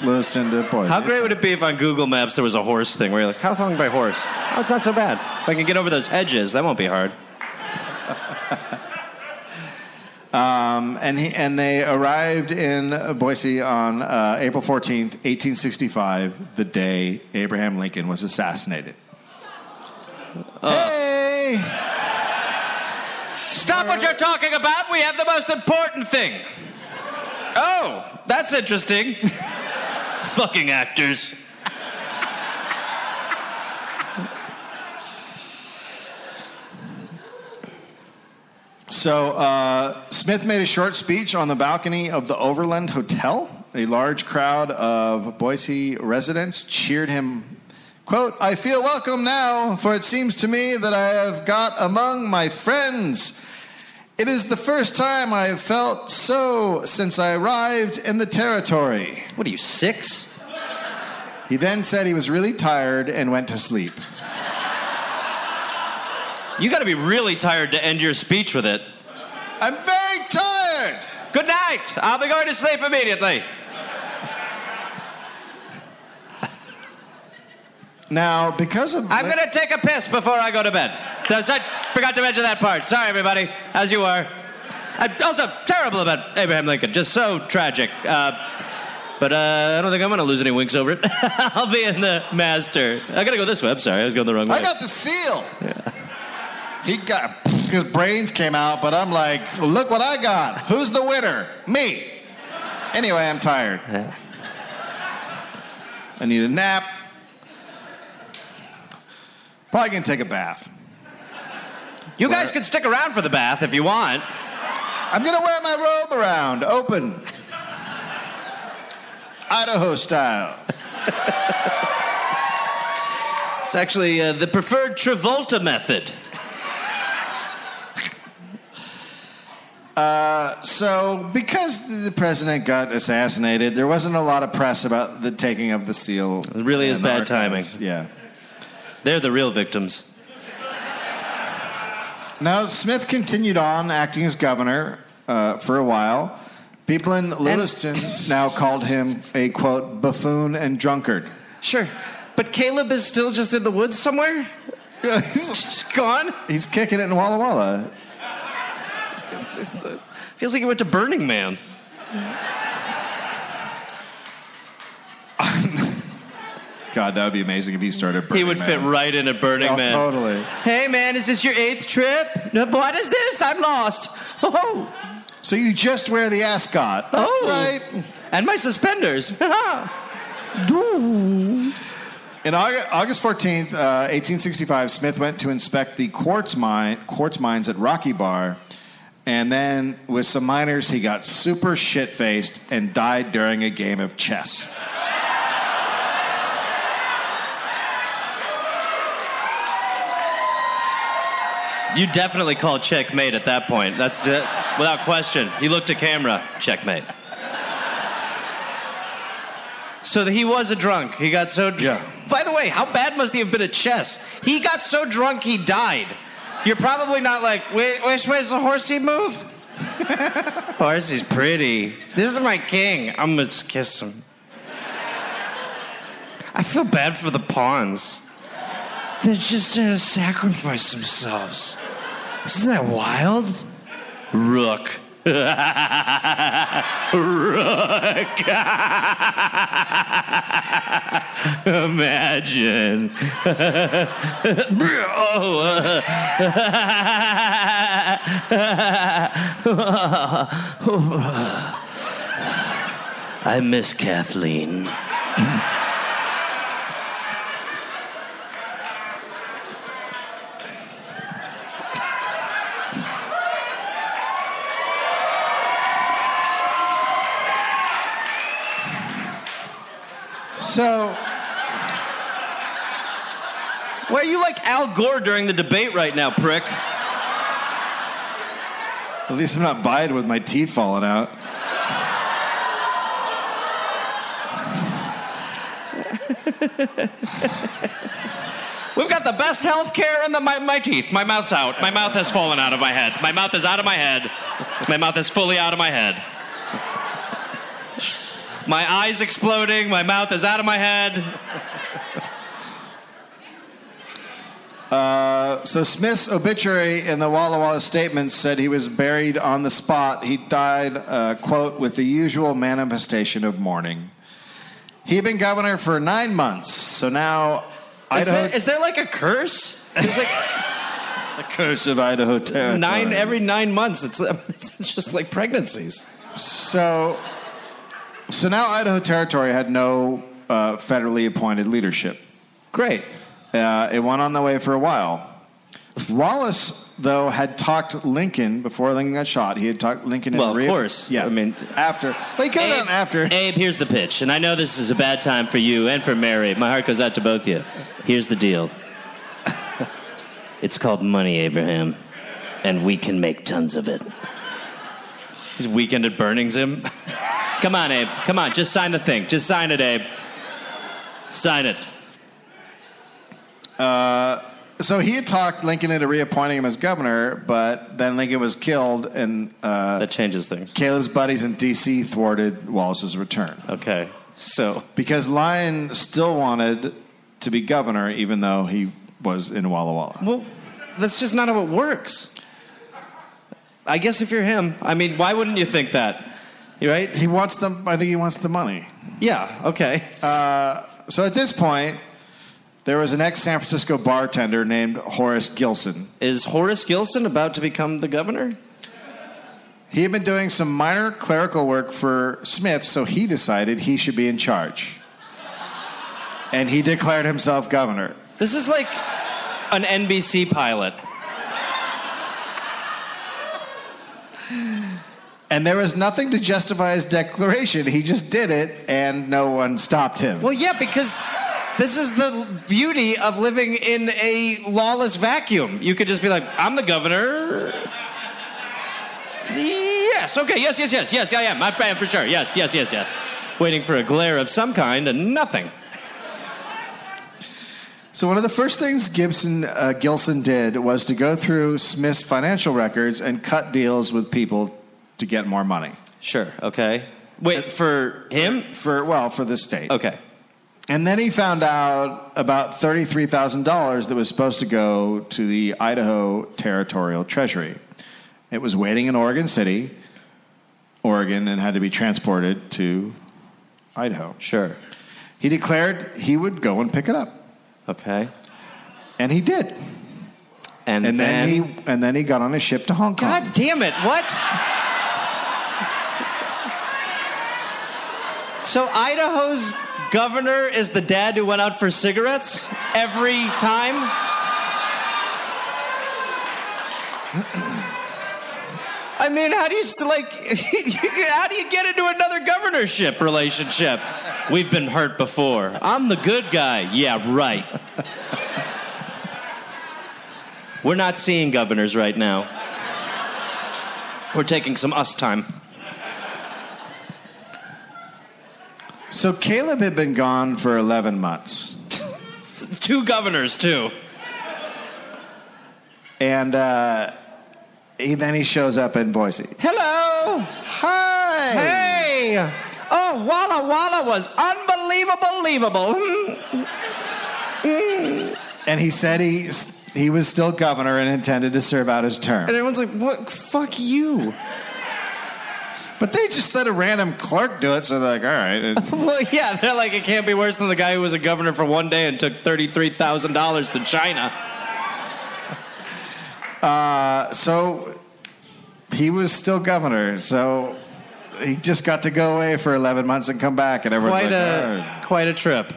Lewiston to Boise? How great would it be if on Google Maps there was a horse thing where you're like, how long by horse? Oh, it's not so bad. If I can get over those hedges, that won't be hard. And they arrived in Boise on April 14th, 1865, the day Abraham Lincoln was assassinated. Hey! Stop what you're talking about. We have the most important thing. Oh, that's interesting. Fucking actors. So, Smith made a short speech on the balcony of the Overland Hotel. A large crowd of Boise residents cheered him. Quote, I feel welcome now, for it seems to me that I have got among my friends. It is the first time I have felt so since I arrived in the territory. What are you, 6? He then said he was really tired and went to sleep. You got to be really tired to end your speech with it. I'm very tired. Good night. I'll be going to sleep immediately. Now, because of... I'm going to take a piss before I go to bed. I forgot to mention that part. Sorry, everybody. As you are. I'm also terrible about Abraham Lincoln. Just so tragic. But I don't think I'm going to lose any winks over it. I'll be in the master. I got to go this way. I'm sorry. I was going the wrong way. I got the seal. Yeah. He got, his brains came out, but I'm like, look what I got. Who's the winner? Me. Anyway, I'm tired. Yeah. I need a nap. Probably gonna take a bath. You guys can stick around for the bath if you want. I'm gonna wear my robe around, open. Idaho style. It's actually the preferred Travolta method. So, because the president got assassinated, there wasn't a lot of press about the taking of the seal. It really is bad timing. Yeah. They're the real victims. Now, Smith continued on acting as governor for a while. People in Lewiston now called him a, quote, buffoon and drunkard. Sure. But Caleb is still just in the woods somewhere? He's just gone? He's kicking it in Walla Walla. Feels like he went to Burning Man. God, that would be amazing if he started Burning Man. He would fit right in at Burning Man. Oh, totally. Hey, man, is this your 8th trip? What is this? I'm lost. Oh. So you just wear the ascot. That's right. And my suspenders. In August 14th, 1865, Smith went to inspect the quartz mines at Rocky Bar. And then, with some miners, he got super shit-faced and died during a game of chess. You definitely called checkmate at that point. That's without question. You looked at camera. Checkmate. So he was a drunk. He got so... Yeah. By the way, how bad must he have been at chess? He got so drunk he died. You're probably not like, wait, which way's the horsey move? Horsey's pretty. This is my king. I'm going to kiss him. I feel bad for the pawns. They're just going to sacrifice themselves. Isn't that wild? Rook. Imagine. I miss Kathleen. So... Why are you like Al Gore during the debate right now, prick? At least I'm not Biden with my teeth falling out. We've got the best health care in the my teeth. My mouth's out. My mouth has fallen out of my head. My mouth is out of my head. My mouth is fully out of my head. My eyes exploding. My mouth is out of my head. So Smith's obituary in the Walla Walla statement said he was buried on the spot. He died, quote, with the usual manifestation of mourning. He'd been governor for 9 months, so now Idaho... Is there like a curse? It's like... the curse of Idaho Territory. Every 9 months, it's just like pregnancies. So now Idaho Territory had no federally appointed leadership. Great. It went on the way for a while. Wallace, though, had talked Lincoln before Lincoln got shot. He had talked Lincoln. Well, of course. Yeah, I mean, after. Well, he could have done after. Abe, here's the pitch, and I know this is a bad time for you and for Mary. My heart goes out to both of you. Here's the deal. It's called money, Abraham, and we can make tons of it. His weekend at Burning's him. Come on, Abe. Come on, just sign the thing. Just sign it, Abe. Sign it. So he had talked Lincoln into reappointing him as governor, but then Lincoln was killed, and that changes things. Caleb's buddies in D.C. thwarted Wallace's return. Okay, so because Lyon still wanted to be governor, even though he was in Walla Walla. Well, that's just not how it works. I guess if you're him, I mean, why wouldn't you think that? You're right? He wants them. I think he wants the money. Yeah. Okay. So at this point. There was an ex-San Francisco bartender named Horace Gilson. Is Horace Gilson about to become the governor? He had been doing some minor clerical work for Smith, so he decided he should be in charge. And he declared himself governor. This is like an NBC pilot. And there was nothing to justify his declaration. He just did it, and no one stopped him. Well, yeah, because... This is the beauty of living in a lawless vacuum. You could just be like, I'm the governor. Yes, okay, yes. Yes, I am. I am for sure. Yes. Waiting for a glare of some kind and nothing. So one of the first things Gilson did was to go through Smith's financial records and cut deals with people to get more money. Sure, okay. Wait, for him? For the state. Okay. And then he found out about $33,000 that was supposed to go to the Idaho Territorial Treasury. It was waiting in Oregon City, Oregon, and had to be transported to Idaho. Sure. He declared he would go and pick it up. Okay. And he did. And then he got on a ship to Hong Kong. God damn it, what? So Idaho's governor is the dad who went out for cigarettes every time? I mean, how do you get into another governorship relationship? We've been hurt before. I'm the good guy. Yeah, right. We're not seeing governors right now. We're taking some us time. So Caleb had been gone for 11 months. 2 governors, too. And he shows up in Boise. Hello. Hi. Hey. Oh, Walla Walla was unbelievable. And he said he was still governor and intended to serve out his term. And everyone's like, "What? Fuck you." But they just let a random clerk do it, so they're like, all right. Well, yeah, they're like, it can't be worse than the guy who was a governor for one day and took $33,000 to China. So he was still governor, so he just got to go away for 11 months and come back, and everyone's quite a trip.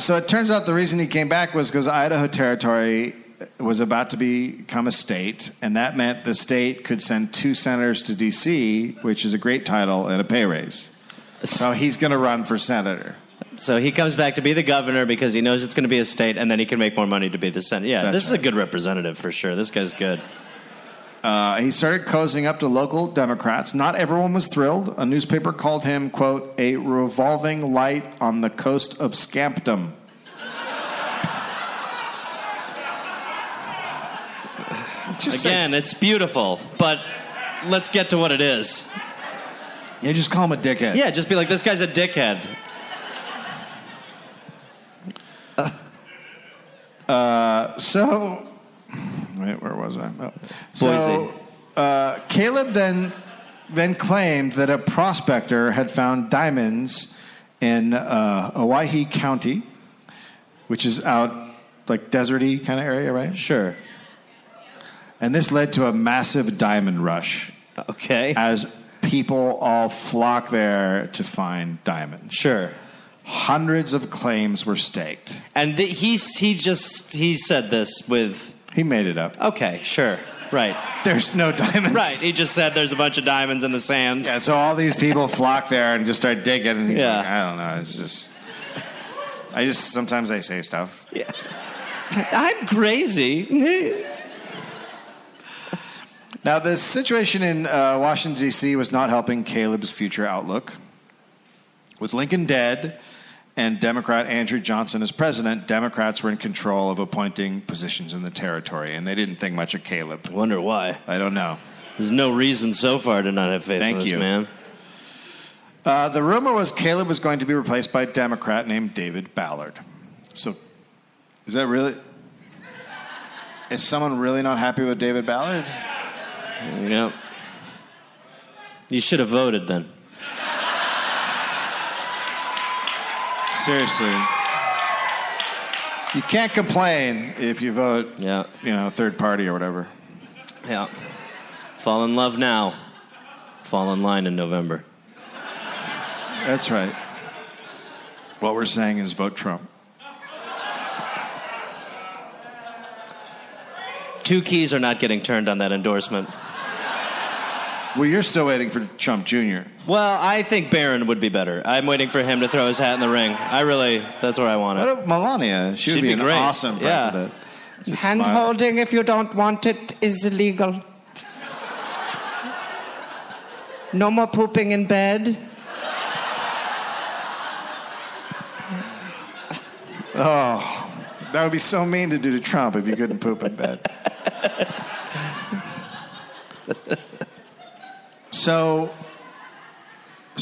So it turns out the reason he came back was because Idaho Territory was about to become a state, and that meant the state could send 2 senators to D.C., which is a great title and a pay raise. So he's going to run for senator. So he comes back to be the governor because he knows it's going to be a state, and then he can make more money to be the senator. Yeah, this is a good representative for sure. This guy's good. He started cozying up to local Democrats. Not everyone was thrilled. A newspaper called him, quote, a revolving light on the coast of scampdom. Again, it's beautiful, but let's get to what it is. Yeah, just call him a dickhead. Yeah, just be like, this guy's a dickhead. So... Wait, where was I? Oh. So, Caleb then claimed that a prospector had found diamonds in Owyhee County, which is out, like, deserty kind of area, right? Sure. And this led to a massive diamond rush. Okay. As people all flock there to find diamonds. Sure. Hundreds of claims were staked. And he said this with... He made it up. Okay, sure. Right. There's no diamonds. Right. He just said there's a bunch of diamonds in the sand. Yeah, so all these people flock there and just start digging. And he's like, I don't know. It's just... sometimes I say stuff. Yeah. I'm crazy. Now, the situation in Washington, D.C. was not helping Caleb's future outlook. With Lincoln dead... and Democrat Andrew Johnson as president, Democrats were in control of appointing positions in the territory, and they didn't think much of Caleb. I wonder why. I don't know. There's no reason so far to not have faith in this man. The rumor was Caleb was going to be replaced by a Democrat named David Ballard. So, is that really... Is someone really not happy with David Ballard? Yep. You should have voted then. Seriously. You can't complain if you vote, third party or whatever. Yeah. Fall in love now. Fall in line in November. That's right. What we're saying is vote Trump. Two keys are not getting turned on that endorsement. Well, you're still waiting for Trump Jr. Well, I think Barron would be better. I'm waiting for him to throw his hat in the ring. That's where I want it. What about Melania? She'd be an great. Awesome president. Yeah. Hand-holding, if you don't want it, is illegal. No more pooping in bed. Oh, that would be so mean to do to Trump if you couldn't poop in bed.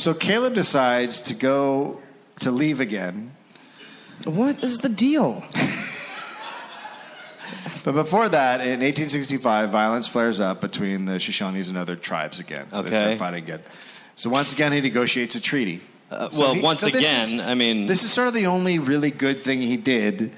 So Caleb decides to go to leave again. What is the deal? But before that, in 1865, violence flares up between the Shoshones and other tribes again. So they start fighting again. So once again, he negotiates a treaty. This is sort of the only really good thing he did.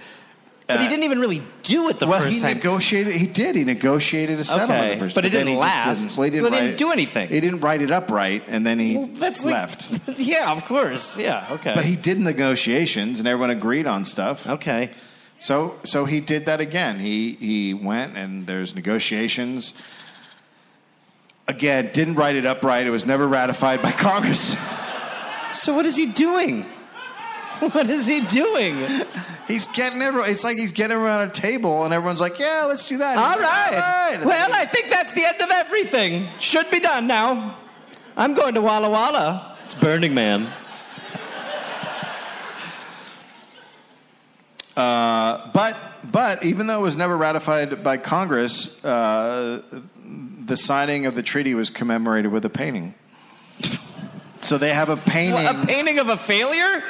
But he didn't even really do it the first time. Well, he negotiated. He did. He negotiated a settlement the first time. But it didn't last. He didn't do anything. He didn't write it up right, and then he left. Yeah, of course. Yeah, okay. But he did negotiations, and everyone agreed on stuff. Okay. So he did that again. He went, and there's negotiations. Again, didn't write it up right. It was never ratified by Congress. So what is he doing? What is he doing? He's getting everyone. It's like he's getting around a table, and everyone's like, "Yeah, let's do that." All right. Well, I think that's the end of everything. Should be done now. I'm going to Walla Walla. It's Burning Man. But even though it was never ratified by Congress, the signing of the treaty was commemorated with a painting. So they have a painting. What, a painting of a failure?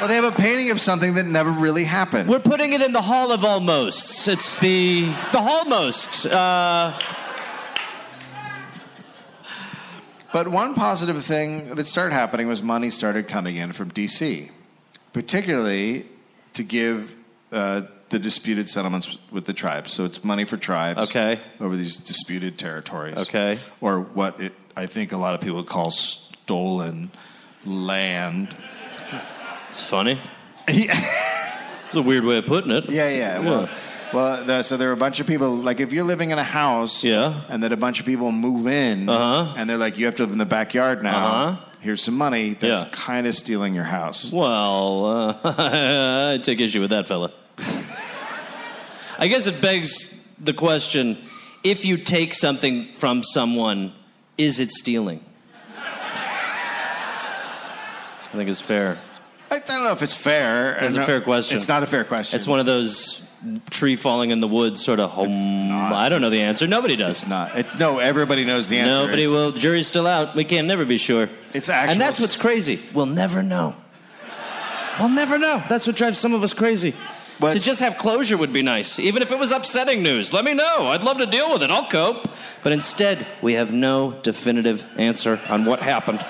Well, they have a painting of something that never really happened. We're putting it in the Hall of Almosts. It's the Hallmost. But one positive thing that started happening was money started coming in from D.C., particularly to give the disputed settlements with the tribes. So it's money for tribes over these disputed territories. Okay. Or what I think a lot of people call stolen land. It's funny. It's a weird way of putting it. Yeah. So there are a bunch of people, like if you're living in a house and then a bunch of people move in and they're like, you have to live in the backyard now. here's some money, that's kind of stealing your house. Well, I take issue with that fella. I guess it begs the question, if you take something from someone, is it stealing? I think it's fair. I don't know if it's fair. It's a fair question. It's not a fair question. It's one of those tree falling in the woods sort of home. I don't know the answer. Nobody does. It's not. No, everybody knows the answer. Nobody will. The jury's still out. We can never be sure. It's actual. And that's what's crazy. We'll never know. We'll never know. That's what drives some of us crazy. But to just have closure would be nice. Even if it was upsetting news, let me know. I'd love to deal with it. I'll cope. But instead, we have no definitive answer on what happened.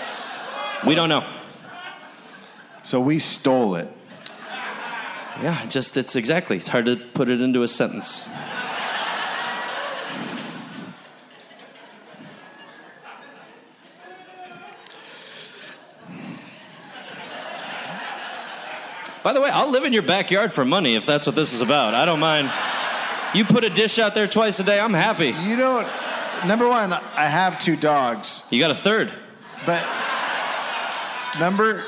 We don't know. So we stole it. Yeah, just, it's exactly. It's hard to put it into a sentence. By the way, I'll live in your backyard for money if that's what this is about. I don't mind. You put a dish out there twice a day, I'm happy. You don't. Number one, I have two dogs. You got a third. But number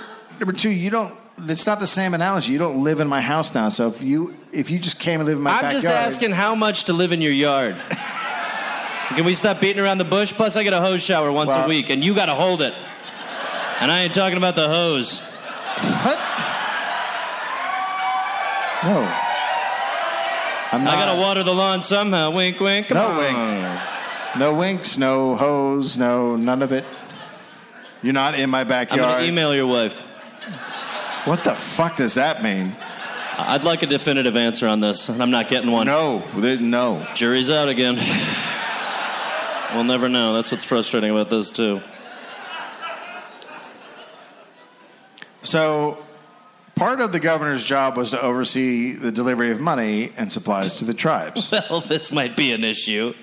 two, you don't. It's not the same analogy. You don't live in my house now. So if you just came and live in my backyard. I'm just asking how much to live in your yard. Can we stop beating around the bush? Plus, I get a hose shower once a week, and you got to hold it. And I ain't talking about the hose. What? No. I'm not. I got to water the lawn somehow. Wink, wink. Come on. No winks, no hose, no none of it. You're not in my backyard. I'm going to email your wife. What the fuck does that mean? I'd like a definitive answer on this, and I'm not getting one. No. Jury's out again. We'll never know. That's what's frustrating about this, too. So, part of the governor's job was to oversee the delivery of money and supplies to the tribes. Well, this might be an issue.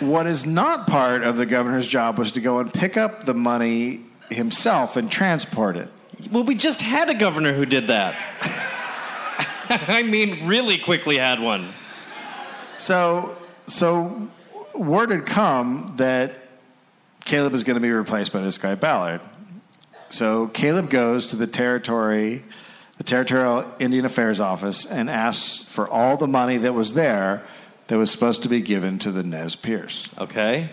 What is not part of the governor's job was to go and pick up the money himself and transport it. Well, we just had a governor who did that. I mean, really quickly had one. So word had come that Caleb was going to be replaced by this guy, Ballard. So Caleb goes to the Territorial Indian Affairs Office, and asks for all the money that was there that was supposed to be given to the Nez Perce. Okay.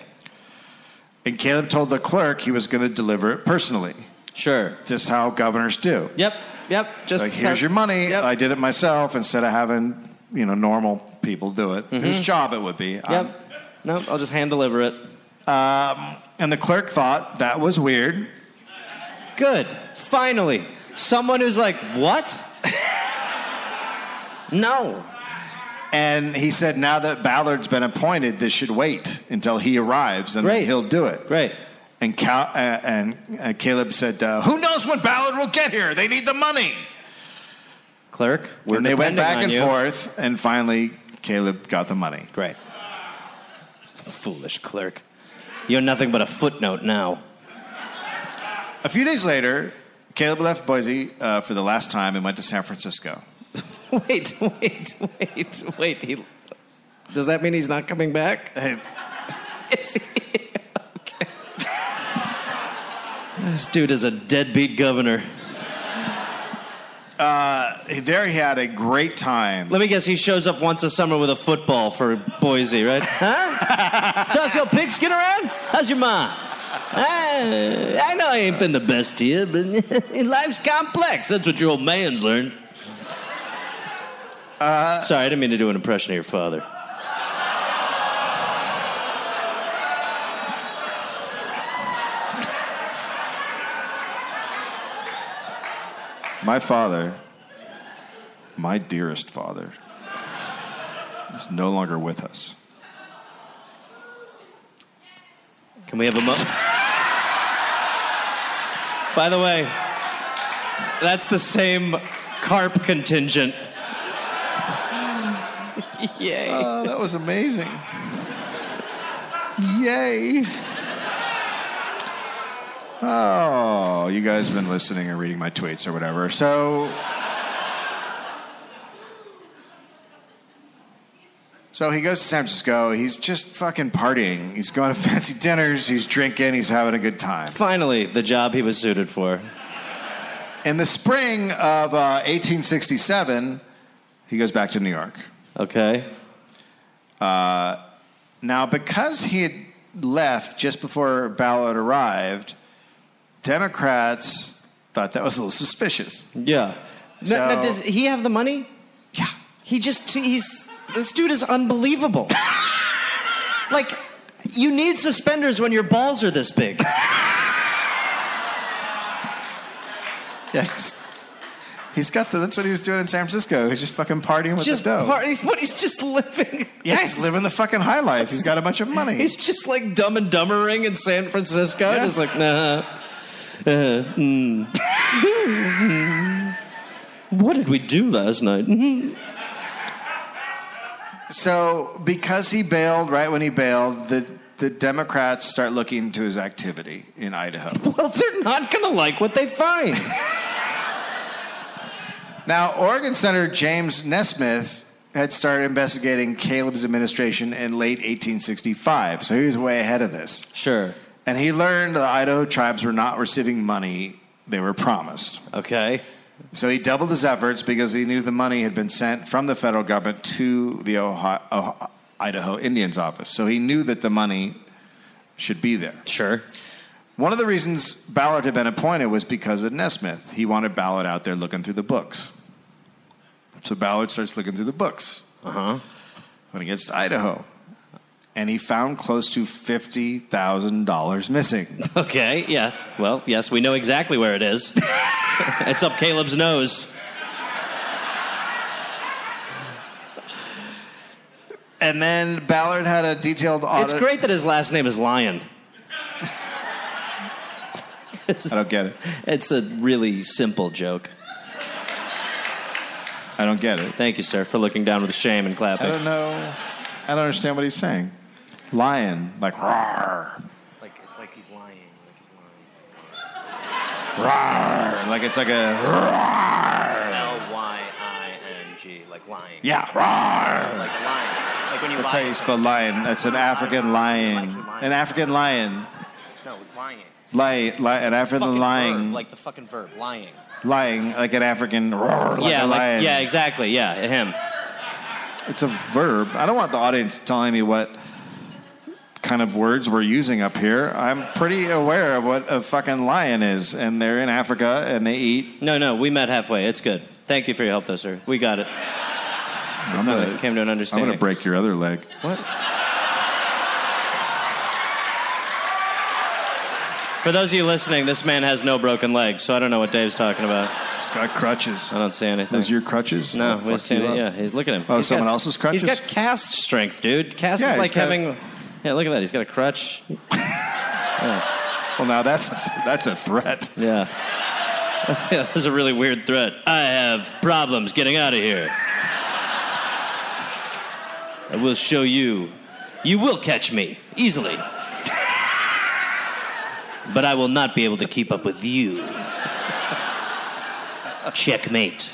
And Caleb told the clerk he was going to deliver it personally. Sure. Just how governors do. Yep. Just like, here's your money. Yep. I did it myself instead of having, normal people do it. Mm-hmm. Whose job it would be. Yep. I'll just hand deliver it. And the clerk thought that was weird. Good. Finally. Someone who's like, what? No. And he said, now that Ballard's been appointed, this should wait until he arrives, and then he'll do it. Great. And Caleb said, who knows when Ballard will get here? They need the money. Clerk, we're depending on you. And they went back and forth, and finally Caleb got the money. Great. Foolish clerk. You're nothing but a footnote now. A few days later, Caleb left Boise for the last time and went to San Francisco. Wait. Does that mean he's not coming back? Is he? Okay. This dude is a deadbeat governor. There he had a great time. Let me guess, he shows up once a summer with a football for Boise, right? Huh? Toss your pigskin around? How's your mom? I know I ain't been the best to you, but life's complex. That's what your old man's learned. Sorry, I didn't mean to do an impression of your father. My father, my dearest father, is no longer with us. Can we have a moment? By the way, that's the same carp contingent. Yay. That was amazing. Yay. Oh, you guys have been listening or reading my tweets or whatever. So So he goes to San Francisco. He's just fucking partying. He's going to fancy dinners. He's drinking. He's having a good time. Finally, the job he was suited for. In the spring of 1867, he goes back to New York. Okay. Now, because he had left just before Ballard arrived, Democrats thought that was a little suspicious. Yeah. So, now, does he have the money? Yeah. This dude is unbelievable. Like, you need suspenders when your balls are this big. Yes. He's got that's what he was doing in San Francisco. He's just fucking partying with the dough. He's just living. Yeah, he's living the fucking high life. He's got a bunch of money. He's just like Dumb and Dumbering in San Francisco. Yeah. Just like, nah. What did we do last night? So, because he bailed, right when he bailed, the Democrats start looking into his activity in Idaho. Well, they're not going to like what they find. Now, Oregon Senator James Nesmith had started investigating Caleb's administration in late 1865, so he was way ahead of this. Sure. And he learned the Idaho tribes were not receiving money they were promised. Okay. So he doubled his efforts because he knew the money had been sent from the federal government to the Idaho Indians office. So he knew that the money should be there. Sure. One of the reasons Ballard had been appointed was because of Nesmith. He wanted Ballard out there looking through the books. So Ballard starts looking through the books. Uh-huh. When he gets to Idaho. And he found close to $50,000 missing. Okay, yes. Well, yes, we know exactly where it is. It's up Caleb's nose. And then Ballard had a detailed audit. It's great that his last name is Lyon. I don't get it. It's a really simple joke. I don't get it. Thank you, sir, for looking down with shame and clapping. I don't know. I don't understand what he's saying. Lion, like rawr. Rawr. Like it's like a rawr. L-Y-I-N-G. Like lying. Yeah, rawr. Like lying. Like when you That's lie. How you spell lion. That's an African lion. An African lion. No, lying. An African lying. Verb, like the fucking verb, lying. Lying, like an African roar. Like yeah, a lion. Yeah, exactly. Yeah, him. It's a verb. I don't want the audience telling me what kind of words we're using up here. I'm pretty aware of what a fucking lion is, and they're in Africa, and they eat... No, we met halfway. It's good. Thank you for your help, though, sir. We got it. I came to an understanding. I'm going to break your other leg. What? For those of you listening, this man has no broken legs, so I don't know what Dave's talking about. He's got crutches. I don't see anything. Those are your crutches? No, we didn't see it. Yeah, he's looking at him. Oh, he's someone else's crutches? He's got cast strength, dude. Cast is like having... Yeah, look at that. He's got a crutch. Yeah. Well, now that's a threat. Yeah. That's a really weird threat. I have problems getting out of here. I will show you. You will catch me easily. But I will not be able to keep up with you. Checkmate.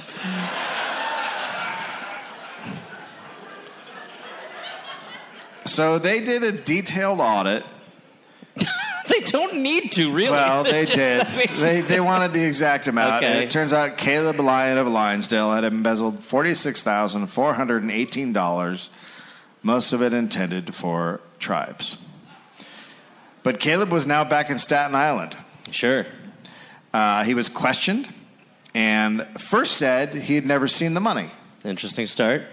So they did a detailed audit. They don't need to, really. Well, they did. They wanted the exact amount. Okay. And it turns out Caleb Lyon of Lyonsdale had embezzled $46,418, most of it intended for tribes. But Caleb was now back in Staten Island. Sure. He was questioned and first said he had never seen the money. Interesting start.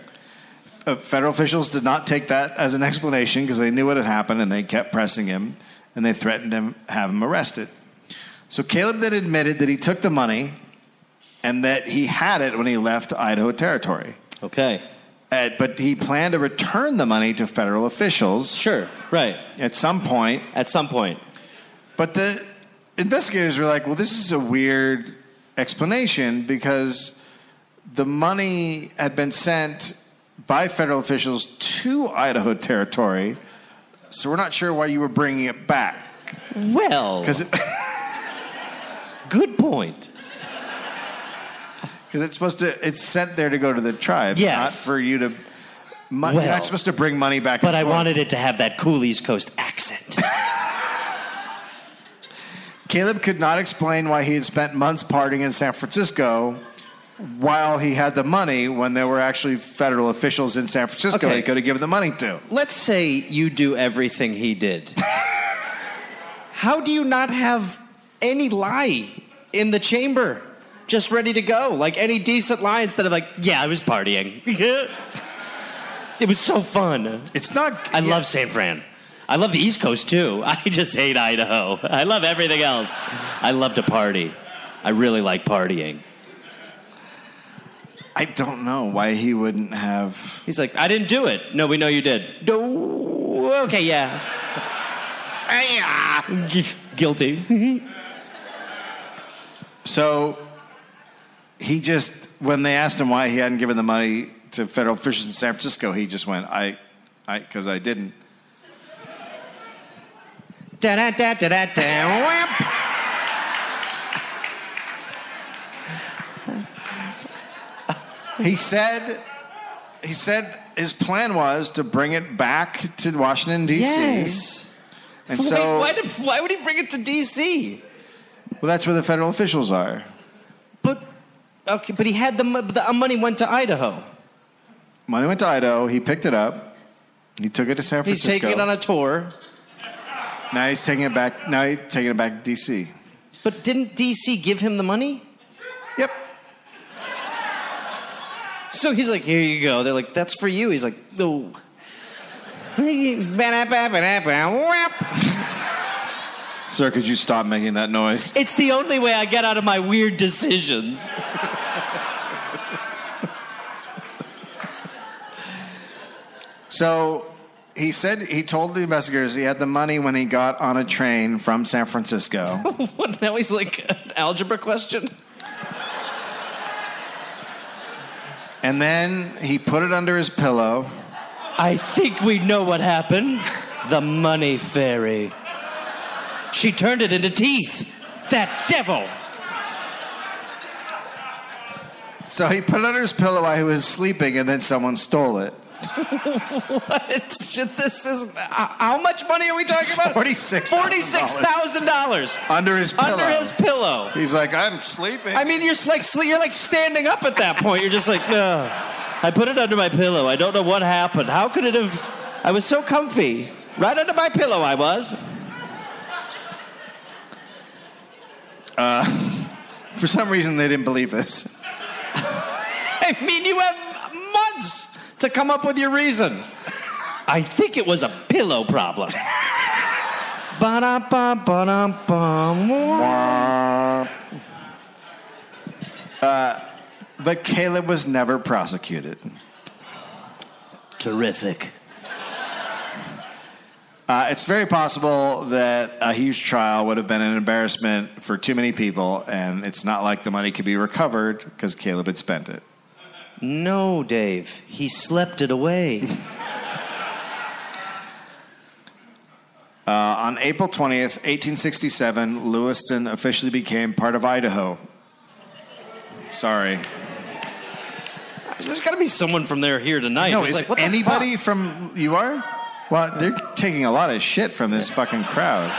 Federal officials did not take that as an explanation because they knew what had happened, and they kept pressing him, and they threatened him, have him arrested. So Caleb then admitted that he took the money and that he had it when he left Idaho Territory. Okay. But he planned to return the money to federal officials. Sure, right. At some point. But the investigators were like, well, this is a weird explanation because the money had been sent by federal officials to Idaho Territory, so we're not sure why you were bringing it back. Well. Good point. Because it's sent there to go to the tribe, yes. Not for you to Well, you're not supposed to bring money back. But I wanted it to have that cool East Coast accent. Caleb could not explain why he had spent months partying in San Francisco while he had the money when there were actually federal officials in San Francisco he could have given the money to. Let's say you do everything he did. How do you not have any lie in the chamber just ready to go? Like any decent lie instead of like, yeah, I was partying. It was so fun. It's not... I love San Fran. I love the East Coast, too. I just hate Idaho. I love everything else. I love to party. I really like partying. I don't know why he wouldn't have... He's like, I didn't do it. No, we know you did. Okay, yeah. Guilty. So, he just... When they asked him why he hadn't given the money to federal officials in San Francisco, he just went, because I didn't. He said his plan was to bring it back to Washington, D.C. Yes. And so, why would he bring it to D.C.? Well, that's where the federal officials are. But he had the money went to Idaho. Money went to Idaho. He picked it up. He took it to San Francisco. He's taking it on a tour. Now he's taking it back. Now he's taking it back to D.C. But didn't D.C. give him the money? Yep. So he's like, here you go. They're like, that's for you. He's like, oh. Sir, could you stop making that noise? It's the only way I get out of my weird decisions. So he said he told the investigators he had the money when he got on a train from San Francisco. Now he's like an algebra question. And then he put it under his pillow. I think we know what happened. The money fairy. She turned it into teeth. That devil. So he put it under his pillow while he was sleeping, and then someone stole it. What? This is... How much money are we talking about? $46,000. Under his pillow. He's like, I'm sleeping. I mean, you're like standing up at that point. You're just like, no. I put it under my pillow. I don't know what happened. How could it have... I was so comfy. Right under my pillow I was. For some reason, they didn't believe this. I mean, you have months to come up with your reason. I think it was a pillow problem. But Caleb was never prosecuted. Terrific. It's very possible that a huge trial would have been an embarrassment for too many people, and it's not like the money could be recovered because Caleb had spent it. No, Dave. He slept it away. On April 20th, 1867, Lewiston officially became part of Idaho. Sorry. There's got to be someone from there here tonight. No, is like, anybody from... You are? Well, they're taking a lot of shit from this fucking crowd.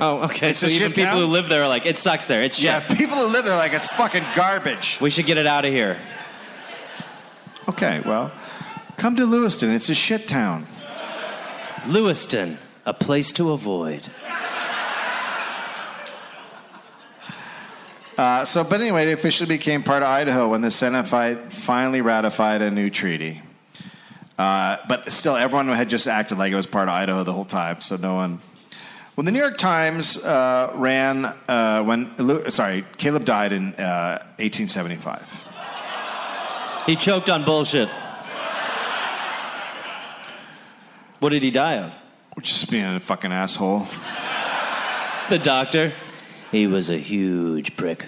Oh, okay. So even people who live there are like, it sucks there. It's shit. Yeah, people who live there are like, it's fucking garbage. We should get it out of here. Okay, well, come to Lewiston. It's a shit town. Lewiston, a place to avoid. But anyway, it officially became part of Idaho when the Senate finally ratified a new treaty. But still, everyone had just acted like it was part of Idaho the whole time, so no one... When the New York Times Caleb died in 1875. He choked on bullshit. What did he die of? Just being a fucking asshole. The doctor? He was a huge prick.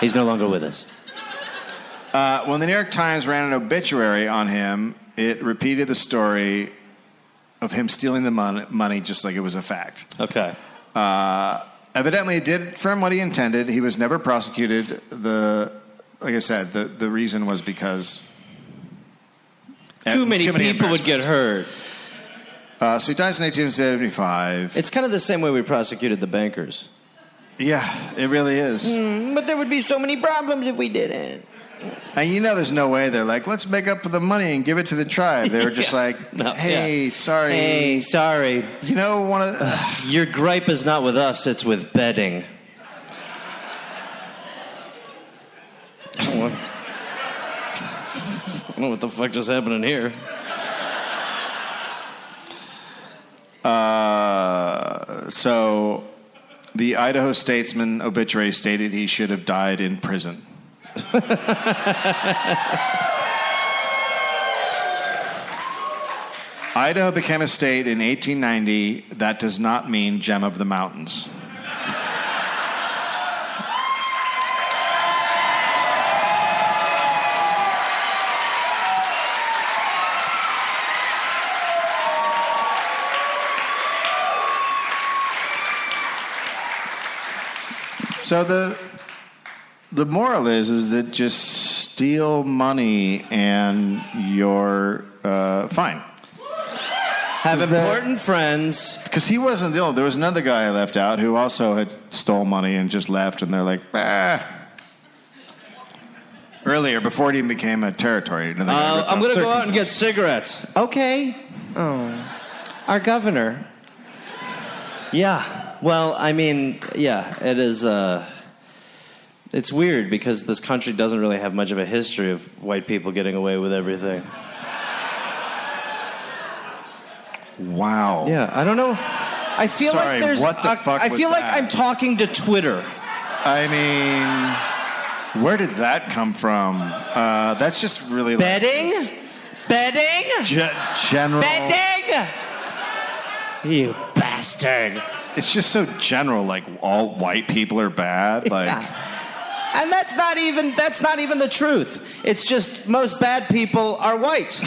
He's no longer with us. When the New York Times ran an obituary on him, it repeated the story of him stealing the money just like it was a fact. Okay. Evidently, it did from what he intended. He was never prosecuted. Like I said, the reason was because Too many people would get hurt. So he dies in 1875. It's kind of the same way we prosecuted the bankers. Yeah, it really is. But there would be so many problems if we didn't. And you know there's no way they're like, let's make up for the money and give it to the tribe. They were just Hey, sorry. You know, one of... your gripe is not with us, it's with betting. I don't know what the fuck just happening here. So the Idaho Statesman obituary stated he should have died in prison. Idaho became a state in 1890. That does not mean gem of the mountains. So the moral is that just steal money and you're fine. Have important friends. Because he wasn't the only. There was another guy I left out who also had stole money and just left, and they're like, ah. Earlier, before it even became a territory. I'm going to go out and get cigarettes. Okay. Oh. Our governor. Yeah. Well, I mean, yeah, it is, it's weird because this country doesn't really have much of a history of white people getting away with everything. Wow. Yeah, I don't know. I feel like there's... Sorry, what the fuck was that? I feel like I'm talking to Twitter. I mean, where did that come from? That's just really... Betting? Like betting? General... Betting? You bastard. It's just so general, like all white people are bad, like, yeah. And that's not even the truth. It's just most bad people are white.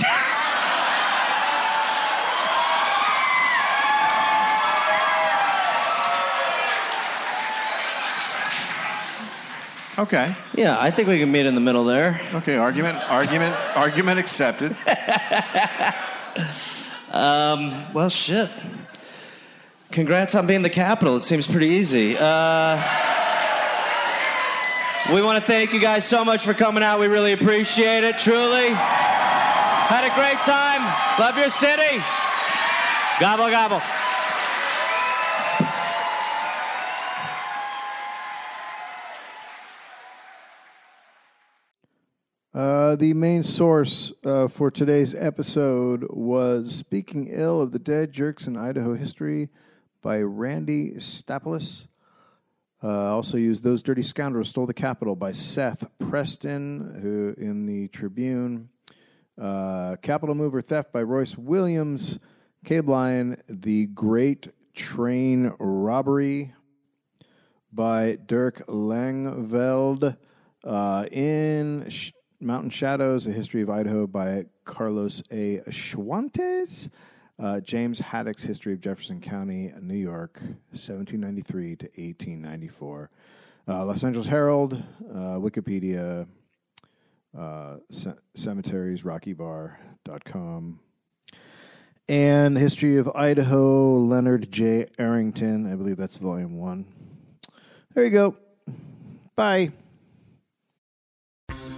Okay. Yeah, I think we can meet in the middle there. Okay, argument accepted. Well, shit. Congrats on being the capital. It seems pretty easy. We want to thank you guys so much for coming out. We really appreciate it, truly. Had a great time. Love your city. Gobble, gobble. The main source for today's episode was Speaking Ill of the Dead Jerks in Idaho History by Randy Stapolis. Also used Those Dirty Scoundrels Stole the Capitol by Seth Preston, who in the Tribune. Capitol Mover Theft by Royce Williams. Caleb Lyon, The Great Train Robbery by Dirk Langveld. In Mountain Shadows, A History of Idaho by Carlos A. Schwantes. James Haddock's History of Jefferson County, New York, 1793 to 1894. Los Angeles Herald, Wikipedia, cemeteriesrockybar.com. And History of Idaho, Leonard J. Arrington. I believe that's volume 1. There you go. Bye.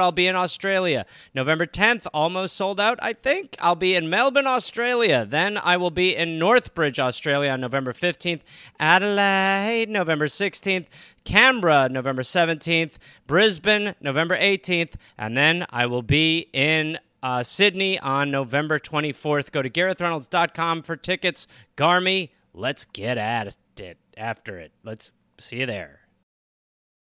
I'll be in Australia. November 10th, almost sold out, I think. I'll be in Melbourne, Australia. Then I will be in Northbridge, Australia on November 15th, Adelaide, November 16th, Canberra, November 17th, Brisbane, November 18th, and then I will be in Sydney on November 24th. Go to GarethReynolds.com for tickets. Garmy, let's get at it after it. Let's see you there.